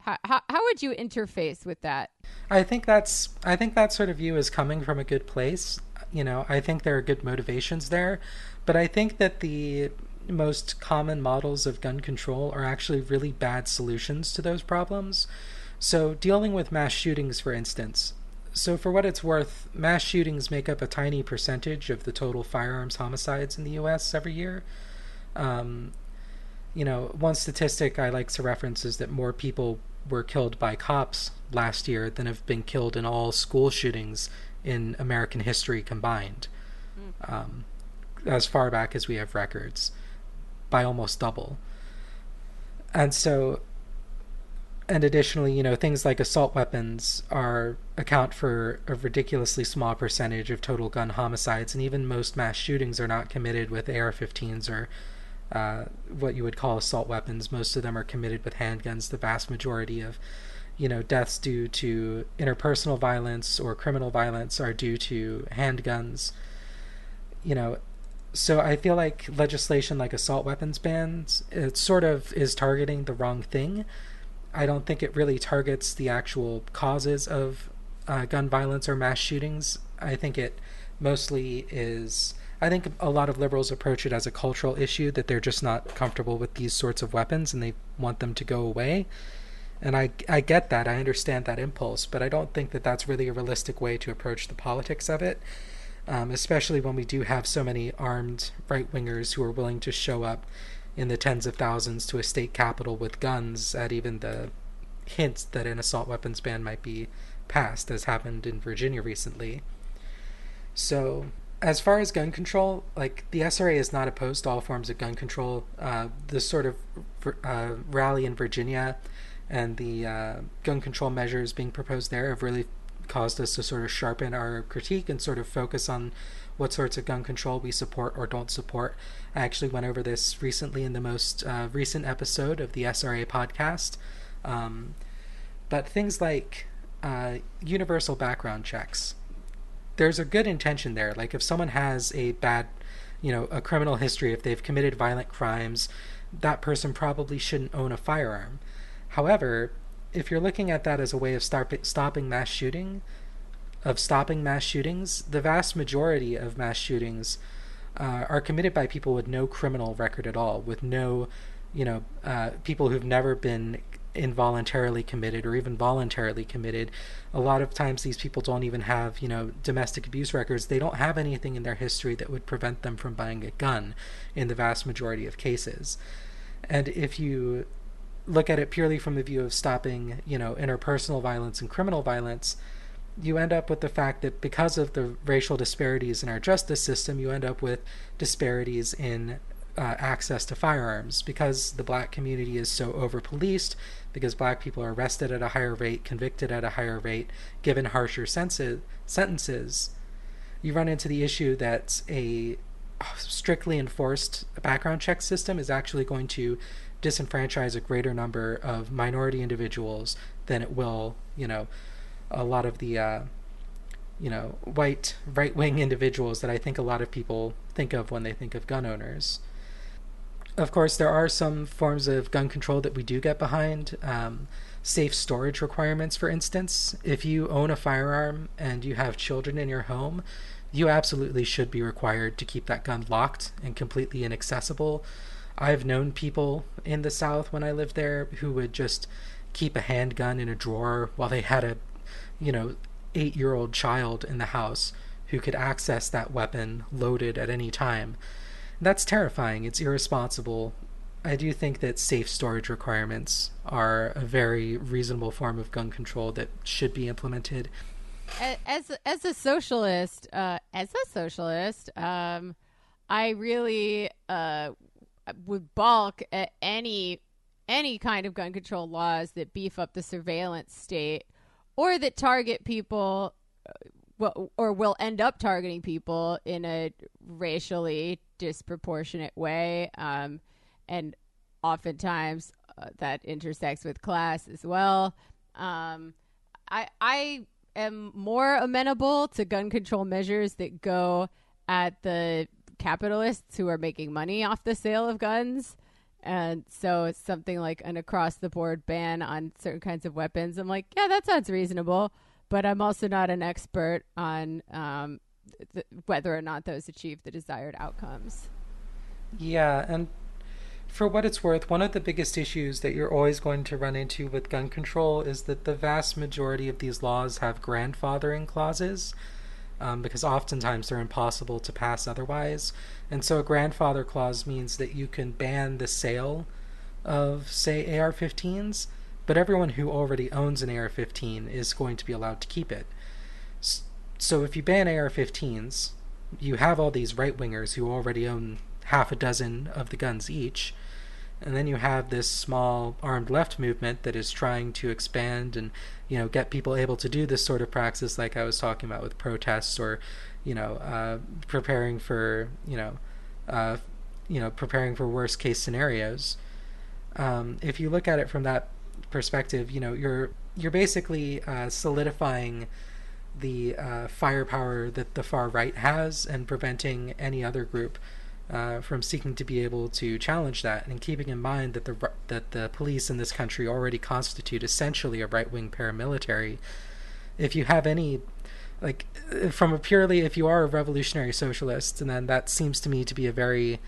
how, how how would you interface with that? I think that's I think that sort of view is coming from a good place. You know, I think there are good motivations there, but I think that the most common models of gun control are actually really bad solutions to those problems. So dealing with mass shootings, for instance. So for what it's worth, mass shootings make up a tiny percentage of the total firearms homicides in the U S every year. Um, you know, one statistic I like to reference is that more people were killed by cops last year than have been killed in all school shootings in American history combined. Mm. Um, as far back as we have records, by almost double. And so... And additionally, you know, things like assault weapons are account for a ridiculously small percentage of total gun homicides, and even most mass shootings are not committed with A R fifteens or uh, what you would call assault weapons. Most of them are committed with handguns. The vast majority of, you know, deaths due to interpersonal violence or criminal violence are due to handguns. You know, so I feel like legislation like assault weapons bans, it sort of is targeting the wrong thing. I don't think it really targets the actual causes of uh, gun violence or mass shootings. I think it mostly is... I think a lot of liberals approach it as a cultural issue, that they're just not comfortable with these sorts of weapons and they want them to go away. And I, I get that. I understand that impulse, but I don't think that that's really a realistic way to approach the politics of it, um, especially when we do have so many armed right-wingers who are willing to show up in the tens of thousands to a state capitol with guns at even the hint that an assault weapons ban might be passed, as happened in Virginia recently. So as far as gun control, like, the S R A is not opposed to all forms of gun control. Uh, the sort of uh, rally in Virginia and the uh, gun control measures being proposed there have really caused us to sort of sharpen our critique and sort of focus on what sorts of gun control we support or don't support. I actually went over this recently in the most uh, recent episode of the S R A podcast. Um, but things like uh, universal background checks, there's a good intention there. Like, if someone has a bad, you know, a criminal history, if they've committed violent crimes, that person probably shouldn't own a firearm. However, if you're looking at that as a way of stop- stopping mass shooting, of stopping mass shootings, the vast majority of mass shootings uh, are committed by people with no criminal record at all, with no, you know, uh, people who've never been involuntarily committed or even voluntarily committed. A lot of times these people don't even have, you know, domestic abuse records. They don't have anything in their history that would prevent them from buying a gun in the vast majority of cases. And if you look at it purely from the view of stopping, you know, interpersonal violence and criminal violence, you end up with the fact that because of the racial disparities in our justice system, you end up with disparities in uh, access to firearms, because the black community is so over-policed, because black people are arrested at a higher rate, convicted at a higher rate, given harsher senses, sentences. You run into the issue that a strictly enforced background check system is actually going to disenfranchise a greater number of minority individuals, than it will, you know, a lot of the, uh, you know, white right-wing individuals that I think a lot of people think of when they think of gun owners. Of course, there are some forms of gun control that we do get behind. Um, safe storage requirements, for instance. If you own a firearm and you have children in your home, you absolutely should be required to keep that gun locked and completely inaccessible. I've known people in the South when I lived there who would just keep a handgun in a drawer while they had a, you know, eight-year-old child in the house who could access that weapon loaded at any time. That's terrifying. It's irresponsible. I do think that safe storage requirements are a very reasonable form of gun control that should be implemented. As as a socialist, uh, as a socialist, um, I really uh, would balk at any any kind of gun control laws that beef up the surveillance state or that target people or will end up targeting people in a racially disproportionate way, um, and oftentimes uh, that intersects with class as well. Um, I I am more amenable to gun control measures that go at the capitalists who are making money off the sale of guns, and so it's something like an across-the-board ban on certain kinds of weapons. I'm like, yeah, that sounds reasonable, but I'm also not an expert on Um, The, whether or not those achieve the desired outcomes. Yeah, and for what it's worth, one of the biggest issues that you're always going to run into with gun control is that the vast majority of these laws have grandfathering clauses, um, because oftentimes they're impossible to pass otherwise. And so a grandfather clause means that you can ban the sale of, say, A R fifteens, but everyone who already owns an A R fifteen is going to be allowed to keep it. So So if you ban A R fifteens, you have all these right-wingers who already own half a dozen of the guns each, and then you have this small armed left movement that is trying to expand and, you know, get people able to do this sort of praxis like I was talking about with protests or, you know, uh, preparing for, you know, uh, you know, preparing for worst-case scenarios. Um, if you look at it from that perspective, you know, you're you're basically uh, solidifying the uh, firepower that the far right has and preventing any other group uh, from seeking to be able to challenge that, and keeping in mind that the that the police in this country already constitute essentially a right-wing paramilitary. If you have any, like, from a purely, if you are a revolutionary socialist, and then that seems to me to be a very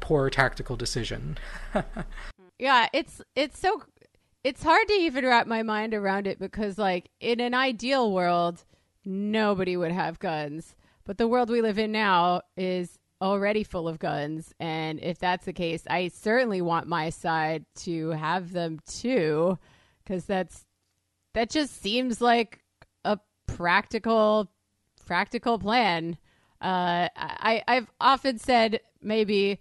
poor tactical decision. Yeah, it's it's so it's hard to even wrap my mind around it, because, like, in an ideal world, nobody would have guns, but the world we live in now is already full of guns, and if that's the case, I certainly want my side to have them too, because that's that just seems like a practical practical plan. uh i i've often said maybe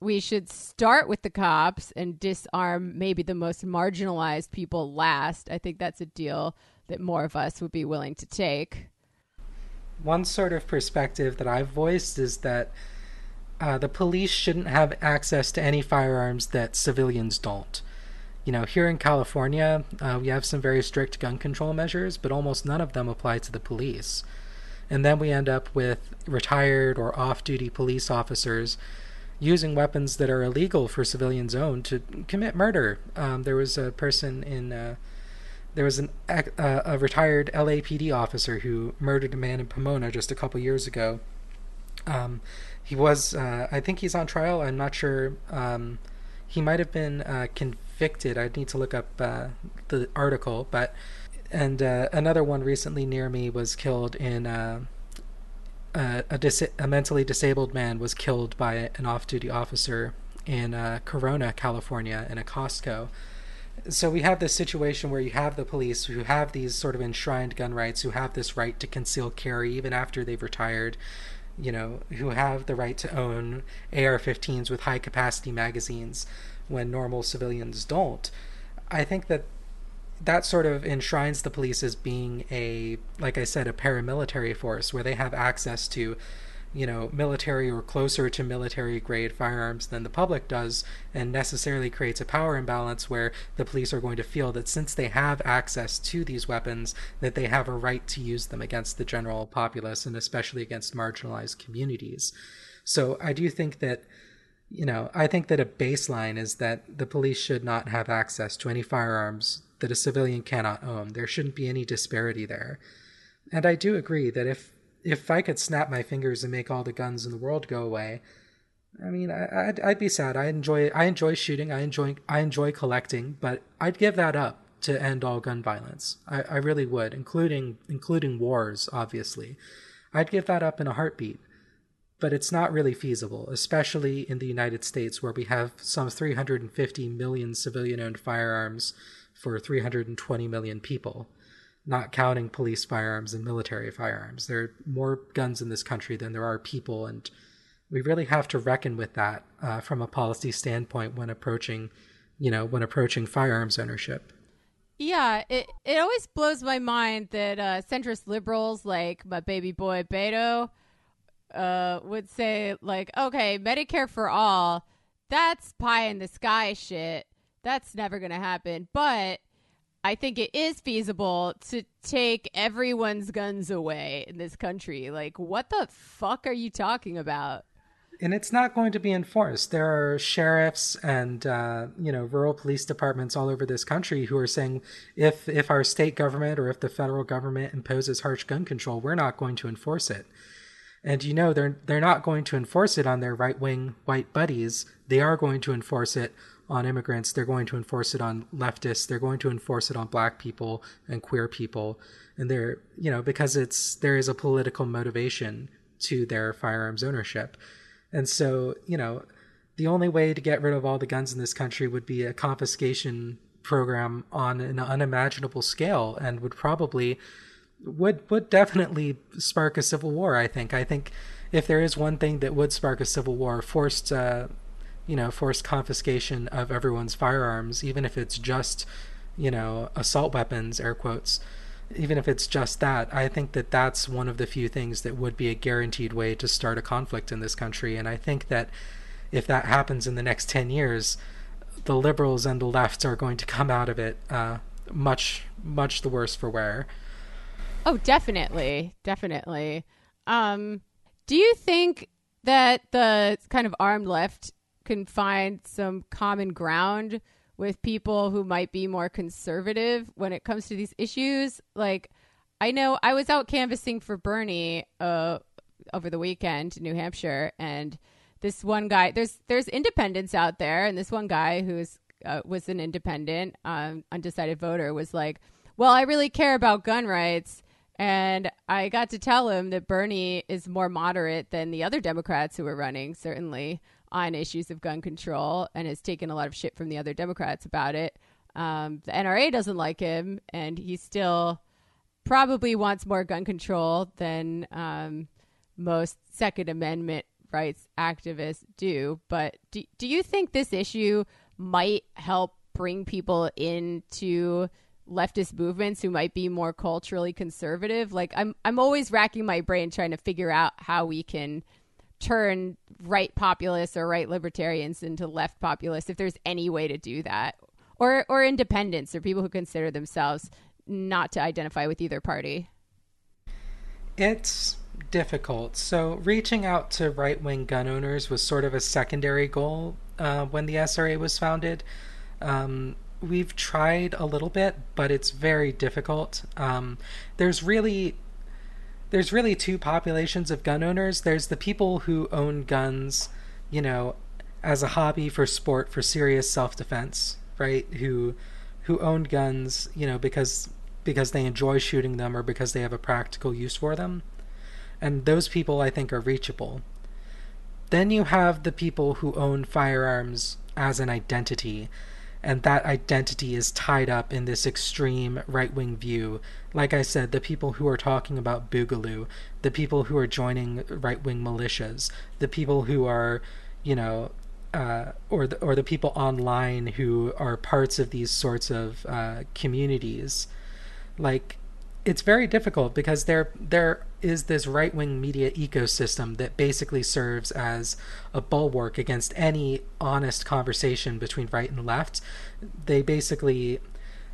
we should start with the cops and disarm maybe the most marginalized people last. I think that's a deal that more of us would be willing to take. One sort of perspective that I've voiced is that uh, the police shouldn't have access to any firearms that civilians don't. You know, here in California, uh, we have some very strict gun control measures, but almost none of them apply to the police. And then we end up with retired or off-duty police officers using weapons that are illegal for civilians owned to commit murder. Um, there was a person in... Uh, There was an, uh, a retired L A P D officer who murdered a man in Pomona just a couple years ago. Um, he was, uh, I think he's on trial. I'm not sure. Um, he might have been uh, convicted. I'd need to look up uh, the article. But and uh, another one recently near me was killed in uh, a, a, dis- a mentally disabled man was killed by an off-duty officer in uh, Corona, California, in a Costco. So we have this situation where you have the police who have these sort of enshrined gun rights, who have this right to conceal carry even after they've retired, you know, who have the right to own A R fifteens with high capacity magazines when normal civilians don't. I think that that sort of enshrines the police as being a, like I said, a paramilitary force where they have access to you know, military or closer to military grade firearms than the public does, and necessarily creates a power imbalance where the police are going to feel that since they have access to these weapons, that they have a right to use them against the general populace and especially against marginalized communities. So I do think that, you know, I think that a baseline is that the police should not have access to any firearms that a civilian cannot own. There shouldn't be any disparity there. And I do agree that if if I could snap my fingers and make all the guns in the world go away, I mean, I, I'd, I'd be sad. I enjoy I enjoy shooting. I enjoy I enjoy collecting, but I'd give that up to end all gun violence. I, I really would, including including wars, obviously. I'd give that up in a heartbeat. But it's not really feasible, especially in the United States, where we have some three hundred fifty million civilian-owned firearms for three hundred twenty million people, not counting police firearms and military firearms. There are more guns in this country than there are people, and we really have to reckon with that uh, from a policy standpoint when approaching, you know, when approaching firearms ownership. Yeah, it it always blows my mind that uh, centrist liberals like my baby boy Beto uh would say, like, okay, Medicare for all, that's pie in the sky shit, that's never gonna happen. But I think it is feasible to take everyone's guns away in this country. Like, what the fuck are you talking about? And it's not going to be enforced. There are sheriffs and, uh, you know, rural police departments all over this country who are saying, if if our state government or if the federal government imposes harsh gun control, we're not going to enforce it. And, you know, they're they're not going to enforce it on their right-wing white buddies. They are going to enforce it on immigrants. They're going to enforce it on leftists. They're going to enforce it on black people and queer people. And they're, you know, because it's there is a political motivation to their firearms ownership. And so, you know, the only way to get rid of all the guns in this country would be a confiscation program on an unimaginable scale, and would probably... would would definitely spark a civil war. I think I think if there is one thing that would spark a civil war, forced uh, you know forced confiscation of everyone's firearms, even if it's just, you know, assault weapons, air quotes, even if it's just that, I think that that's one of the few things that would be a guaranteed way to start a conflict in this country. And I think that if that happens in the next ten years, the liberals and the left are going to come out of it uh, much much the worse for wear. Oh, definitely. Definitely. Um, do you think that the kind of armed left can find some common ground with people who might be more conservative when it comes to these issues? Like, I know I was out canvassing for Bernie uh, over the weekend in New Hampshire, and this one guy, there's there's independents out there, and this one guy who is, uh, was an independent, um, undecided voter, was like, well, I really care about gun rights. And I got to tell him that Bernie is more moderate than the other Democrats who are running, certainly, on issues of gun control, and has taken a lot of shit from the other Democrats about it. Um, the N R A doesn't like him, and he still probably wants more gun control than um, most Second Amendment rights activists do. But do, do you think this issue might help bring people into leftist movements who might be more culturally conservative? Like, I'm I'm always racking my brain trying to figure out how we can turn right populists or right libertarians into left populists, if there's any way to do that. Or or independents, or people who consider themselves not to identify with either party. It's difficult. So reaching out to right-wing gun owners was sort of a secondary goal uh, when the S R A was founded. Um We've tried a little bit, but it's very difficult. Um, there's really, there's really two populations of gun owners. There's the people who own guns, you know, as a hobby, for sport, for serious self-defense, right? Who, who own guns, you know, because because they enjoy shooting them or because they have a practical use for them, and those people I think are reachable. Then you have the people who own firearms as an identity. And that identity is tied up in this extreme right-wing view. Like I said, the people who are talking about Boogaloo, the people who are joining right-wing militias, the people who are, you know, uh, or, the, or the people online who are parts of these sorts of uh, communities. Like, it's very difficult because there, there is this right-wing media ecosystem that basically serves as a bulwark against any honest conversation between right and left. They basically,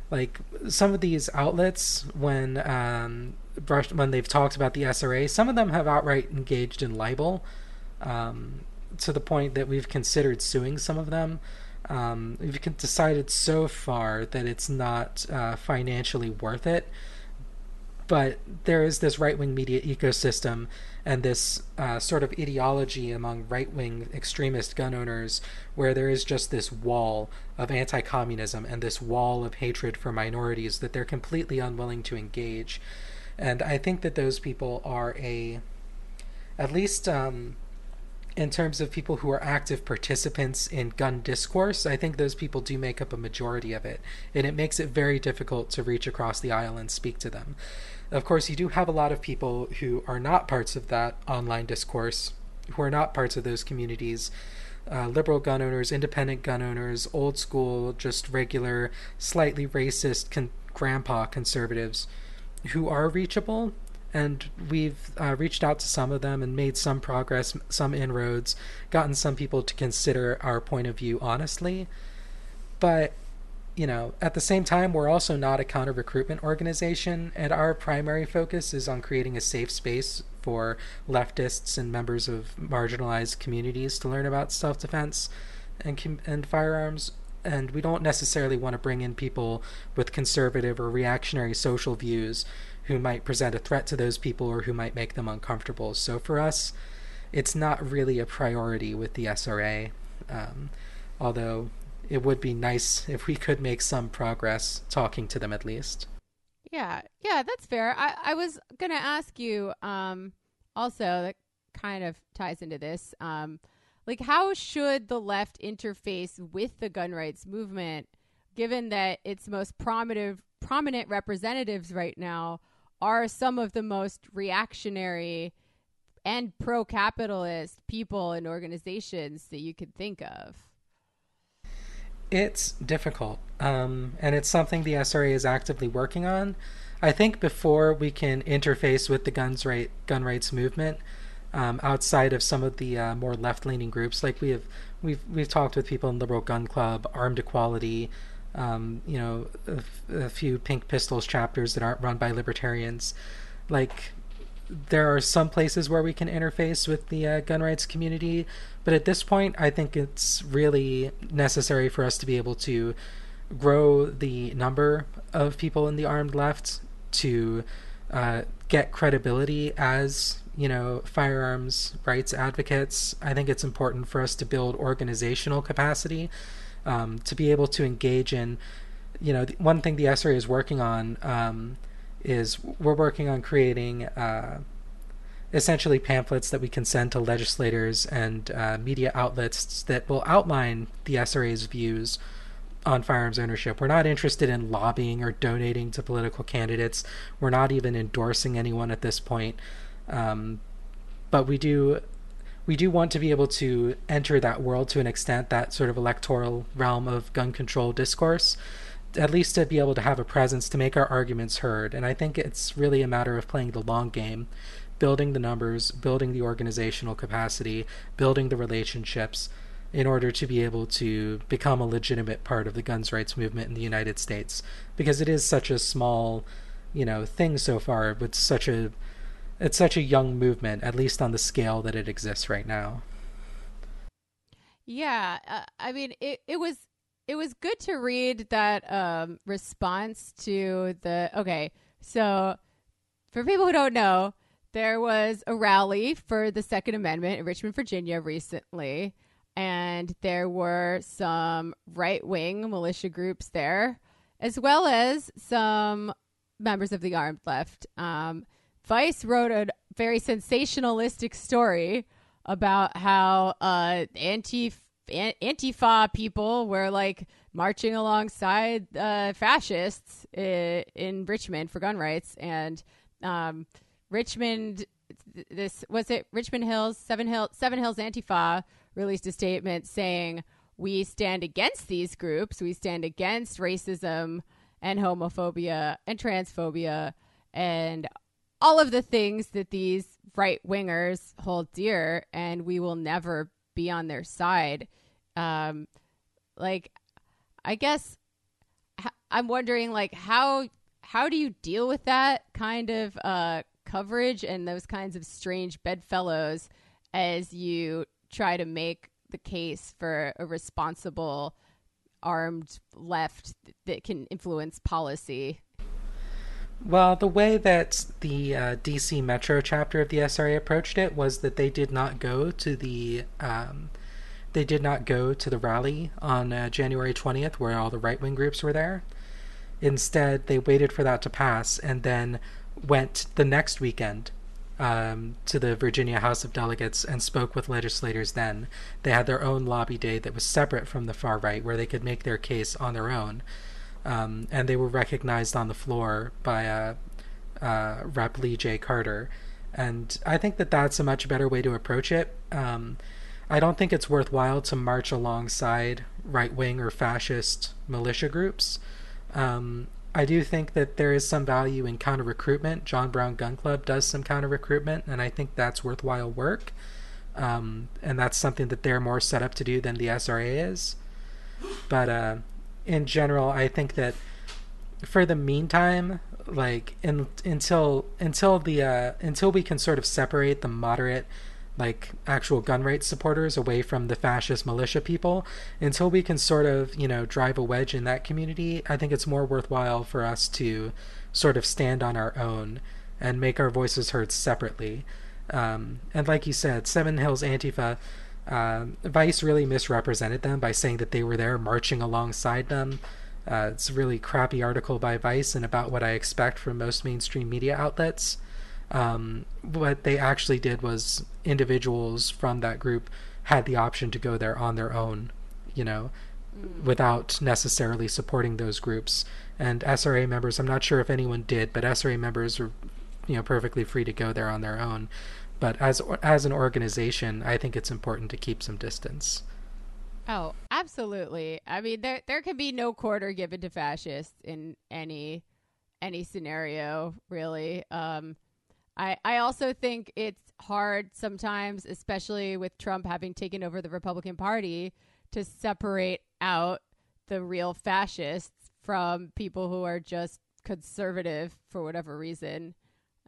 like, some of these outlets, when um, when they've talked about the S R A, some of them have outright engaged in libel, um, to the point that we've considered suing some of them. Um, we've decided so far that it's not uh, financially worth it. But there is this right-wing media ecosystem and this uh, sort of ideology among right-wing extremist gun owners where there is just this wall of anti-communism and this wall of hatred for minorities that they're completely unwilling to engage. And I think that those people are a, at least um, in terms of people who are active participants in gun discourse, I think those people do make up a majority of it. And it makes it very difficult to reach across the aisle and speak to them. Of course, you do have a lot of people who are not parts of that online discourse, who are not parts of those communities, uh, liberal gun owners, independent gun owners, old school, just regular, slightly racist con- grandpa conservatives who are reachable. And we've uh, reached out to some of them and made some progress, some inroads, gotten some people to consider our point of view honestly. But you know, at the same time, we're also not a counter-recruitment organization, and our primary focus is on creating a safe space for leftists and members of marginalized communities to learn about self-defense and com- and firearms. And we don't necessarily want to bring in people with conservative or reactionary social views who might present a threat to those people or who might make them uncomfortable. So for us, it's not really a priority with the S R A, um, although it would be nice if we could make some progress talking to them at least. Yeah, yeah, that's fair. I, I was going to ask you um, also, that kind of ties into this, um, like how should the left interface with the gun rights movement, given that its most prominent, prominent representatives right now are some of the most reactionary and pro-capitalist people and organizations that you could think of? It's difficult, um, and it's something the S R A is actively working on. I think before we can interface with the guns right, gun rights movement, um, outside of some of the uh, more left-leaning groups, like we have, we've we've talked with people in Liberal Gun Club, Armed Equality, um, you know, a, f- a few Pink Pistols chapters that aren't run by libertarians. Like, there are some places where we can interface with the uh, gun rights community, but at this point, I think it's really necessary for us to be able to grow the number of people in the armed left to uh, get credibility as, you know, firearms rights advocates. I think it's important for us to build organizational capacity um, to be able to engage in, you know, one thing the S R A is working on um, is we're working on creating uh, essentially pamphlets that we can send to legislators and uh, media outlets that will outline the S R A's views on firearms ownership. We're not interested in lobbying or donating to political candidates. We're not even endorsing anyone at this point. Um, but we do we do want to be able to enter that world to an extent, that sort of electoral realm of gun control discourse, at least to be able to have a presence to make our arguments heard. And I think it's really a matter of playing the long game, building the numbers, building the organizational capacity, building the relationships in order to be able to become a legitimate part of the guns rights movement in the United States, because it is such a small, you know, thing so far, but such a it's such a young movement, at least on the scale that it exists right now. Yeah, uh, I mean, it, it was It was good to read that um, response to the... Okay, so for people who don't know, there was a rally for the Second Amendment in Richmond, Virginia recently, and there were some right-wing militia groups there, as well as some members of the armed left. Um, Vice wrote a very sensationalistic story about how uh, anti Antifa people were like marching alongside uh, fascists in, in Richmond for gun rights, and um, Richmond. This was it. Richmond Hills, Seven Hills, Seven Hills Antifa released a statement saying, "We stand against these groups. We stand against racism and homophobia and transphobia, and all of the things that these right wingers hold dear, and we will never be on their side. Um, like, I guess I'm wondering, like, how how do you deal with that kind of uh, coverage and those kinds of strange bedfellows as you try to make the case for a responsible armed left that can influence policy? Well, the way that the uh, D C Metro chapter of the S R A approached it was that they did not go to the um, they did not go to the rally on uh, January twentieth, where all the right-wing groups were there. Instead, they waited for that to pass and then went the next weekend um, to the Virginia House of Delegates and spoke with legislators then. They had their own lobby day that was separate from the far right, where they could make their case on their own. Um, and they were recognized on the floor by uh, uh, Rep Lee J. Carter. And I think that that's a much better way to approach it. Um, I don't think it's worthwhile to march alongside right-wing or fascist militia groups. Um, I do think that there is some value in counter-recruitment. John Brown Gun Club does some counter-recruitment, and I think that's worthwhile work. Um, and that's something that they're more set up to do than the S R A is. But... Uh, in general, I think that for the meantime, like in, until until the uh, until we can sort of separate the moderate, like actual gun rights supporters away from the fascist militia people, until we can sort of, you know, drive a wedge in that community, I think it's more worthwhile for us to sort of stand on our own and make our voices heard separately. Um, and like you said, Seven Hills Antifa. Um, Vice really misrepresented them by saying that they were there marching alongside them. Uh, it's a really crappy article by Vice and about what I expect from most mainstream media outlets. Um, what they actually did was individuals from that group had the option to go there on their own, you know, mm. without necessarily supporting those groups. And S R A members, I'm not sure if anyone did, but S R A members were, you know, perfectly free to go there on their own. But as as an organization, I think it's important to keep some distance. Oh, absolutely. I mean, there there can be no quarter given to fascists in any any scenario, really. Um, I I also think it's hard sometimes, especially with Trump having taken over the Republican Party, to separate out the real fascists from people who are just conservative for whatever reason.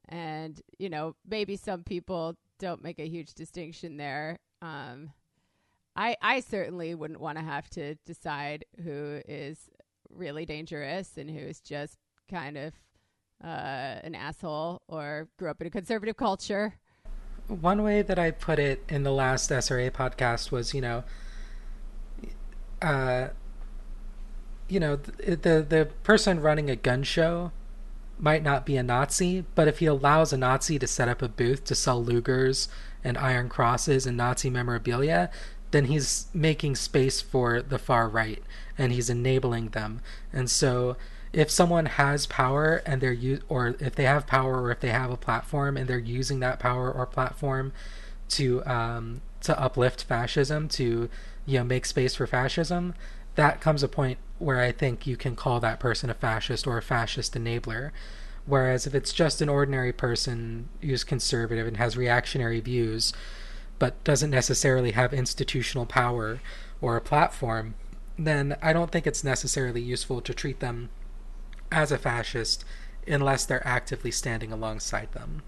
And, you know, maybe some people don't make a huge distinction there. Um, I I certainly wouldn't want to have to decide who is really dangerous and who is just kind of uh, an asshole or grew up in a conservative culture. One way that I put it in the last S R A podcast was, you know, uh, you know, the, the the person running a gun show might not be a Nazi, but if he allows a Nazi to set up a booth to sell Lugers and Iron Crosses and Nazi memorabilia, then he's making space for the far right and he's enabling them. And so if someone has power and they're u- or if they have power or if they have a platform and they're using that power or platform to um, to uplift fascism, to, you know, make space for fascism, that comes a point where I think you can call that person a fascist or a fascist enabler. Whereas if it's just an ordinary person who's conservative and has reactionary views, but doesn't necessarily have institutional power or a platform, then I don't think it's necessarily useful to treat them as a fascist unless they're actively standing alongside them.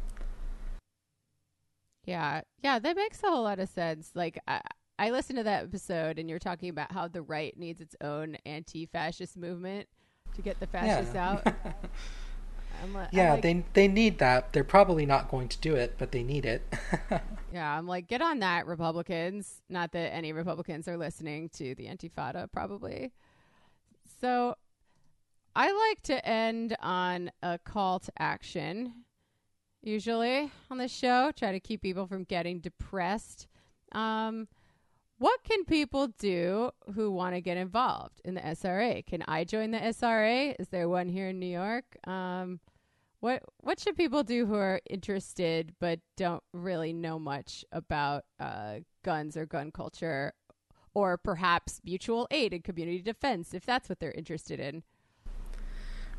Yeah, yeah, that makes a whole lot of sense. Like, I... I listened to that episode and you're talking about how the right needs its own anti-fascist movement to get the fascists yeah. out. I'm like, yeah, I'm like, they they need that. They're probably not going to do it, but they need it. Yeah, I'm like, get on that, Republicans. Not that any Republicans are listening to the Antifada, probably. So I like to end on a call to action, usually on the show, try to keep people from getting depressed. Um... What can people do who want to get involved in the S R A? Can I join the S R A? Is there one here in New York? Um, what what should people do who are interested but don't really know much about uh, guns or gun culture, or perhaps mutual aid and community defense, if that's what they're interested in?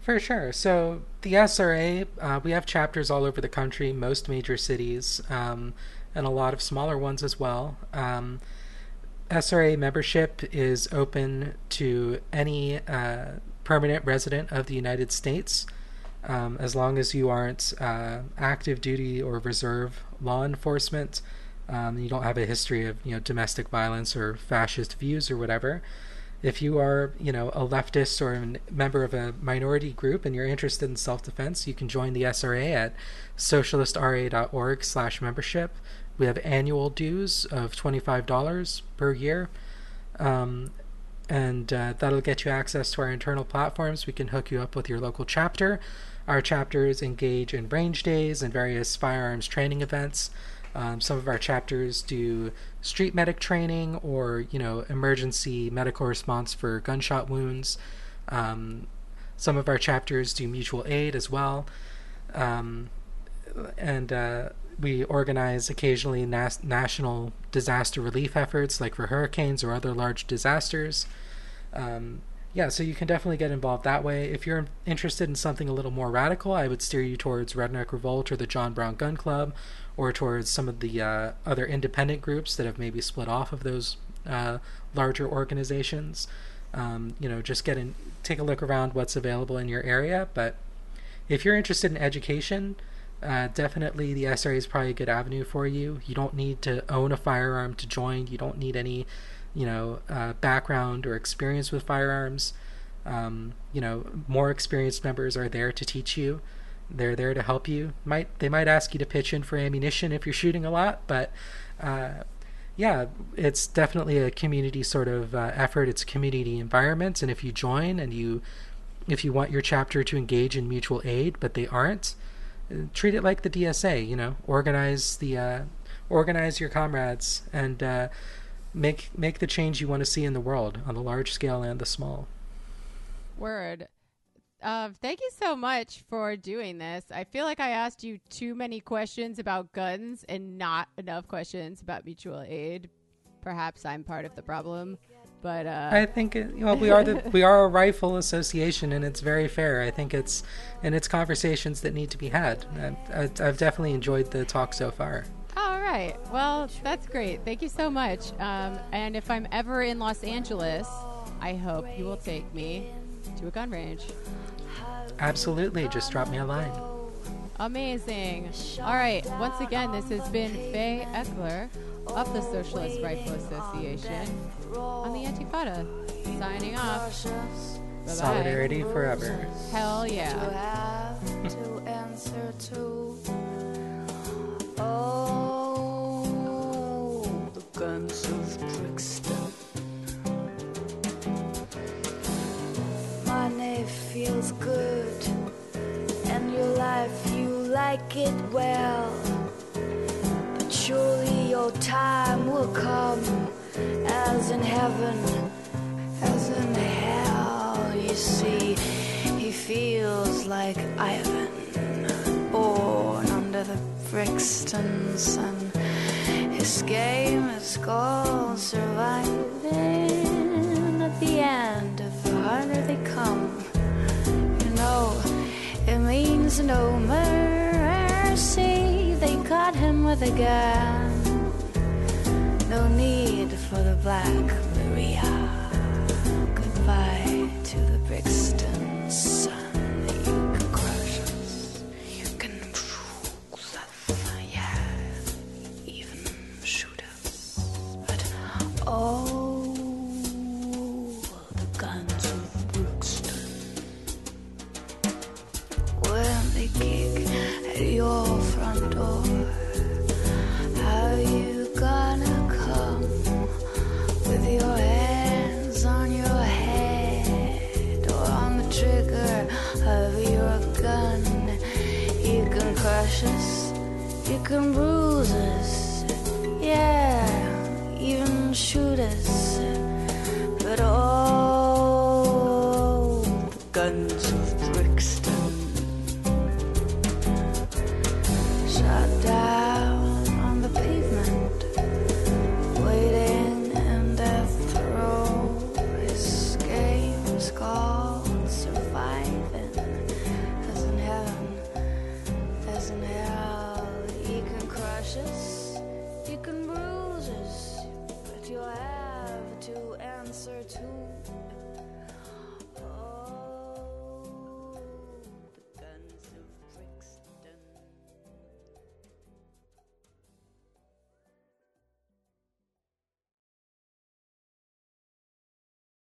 For sure. So the S R A, uh, we have chapters all over the country, most major cities, um, and a lot of smaller ones as well. Um, S R A membership is open to any uh, permanent resident of the United States, um, as long as you aren't uh, active duty or reserve law enforcement. Um, you don't have a history of, you know, domestic violence or fascist views or whatever. If you are, you know, a leftist or a member of a minority group and you're interested in self-defense, you can join the S R A at socialist r a dot org slash membership. We have annual dues of twenty-five dollars per year, um, and uh, that'll get you access to our internal platforms. We can hook you up with your local chapter. Our chapters engage in range days and various firearms training events. Um, some of our chapters do street medic training or, you know, emergency medical response for gunshot wounds. Um, some of our chapters do mutual aid as well. Um, and uh, we organize occasionally nas- national disaster relief efforts like for hurricanes or other large disasters. Um, yeah, so you can definitely get involved that way. If you're interested in something a little more radical, I would steer you towards Redneck Revolt or the John Brown Gun Club, or towards some of the uh, other independent groups that have maybe split off of those uh, larger organizations. Um, you know, just get in, take a look around what's available in your area. But if you're interested in education, uh, definitely the S R A is probably a good avenue for you. You don't need to own a firearm to join. You don't need any, you know, uh, background or experience with firearms. Um, you know, more experienced members are there to teach you. They're there to help you. Might they might ask you to pitch in for ammunition if you're shooting a lot, but uh, yeah, it's definitely a community sort of uh, effort. It's a community environment, and if you join and you, if you want your chapter to engage in mutual aid, but they aren't, treat it like the D S A. You know, organize the uh, organize your comrades and uh, make make the change you want to see in the world on the large scale and the small. Word. Uh, thank you so much for doing this. I feel like I asked you too many questions about guns and not enough questions about mutual aid. Perhaps I'm part of the problem, but uh... I think it, well, we are the, we are a rifle association, and it's very fair. I think it's and it's conversations that need to be had. I, I, I've definitely enjoyed the talk so far. All right, well, that's great. Thank you so much. Um, and if I'm ever in Los Angeles, I hope you will take me to a gun range. Absolutely. Just drop me a line. Amazing. All right. Once again, this has been Faye Ecklar of the Socialist Rifle Association on the Antifada, signing off. Bye-bye. Solidarity forever. Hell yeah. To answer to. Oh, the guns of Brixton. Money feels good, and your life you like it well. But surely your time will come, as in heaven, as in hell. You see, he feels like Ivan, born under the Brixton sun. His game is called surviving. At the end of the harder they come, you know, it means no mercy. They caught him with a gun. No need for the Black Maria. Goodbye to the Brixton sun. You can crush us, you can prove us, yeah, even shoot us. But oh, your front door, how you gonna come with your hands on your head or on the trigger of your gun? You can crush us, you can bruise us, yeah, even shoot us, but oh, the guns.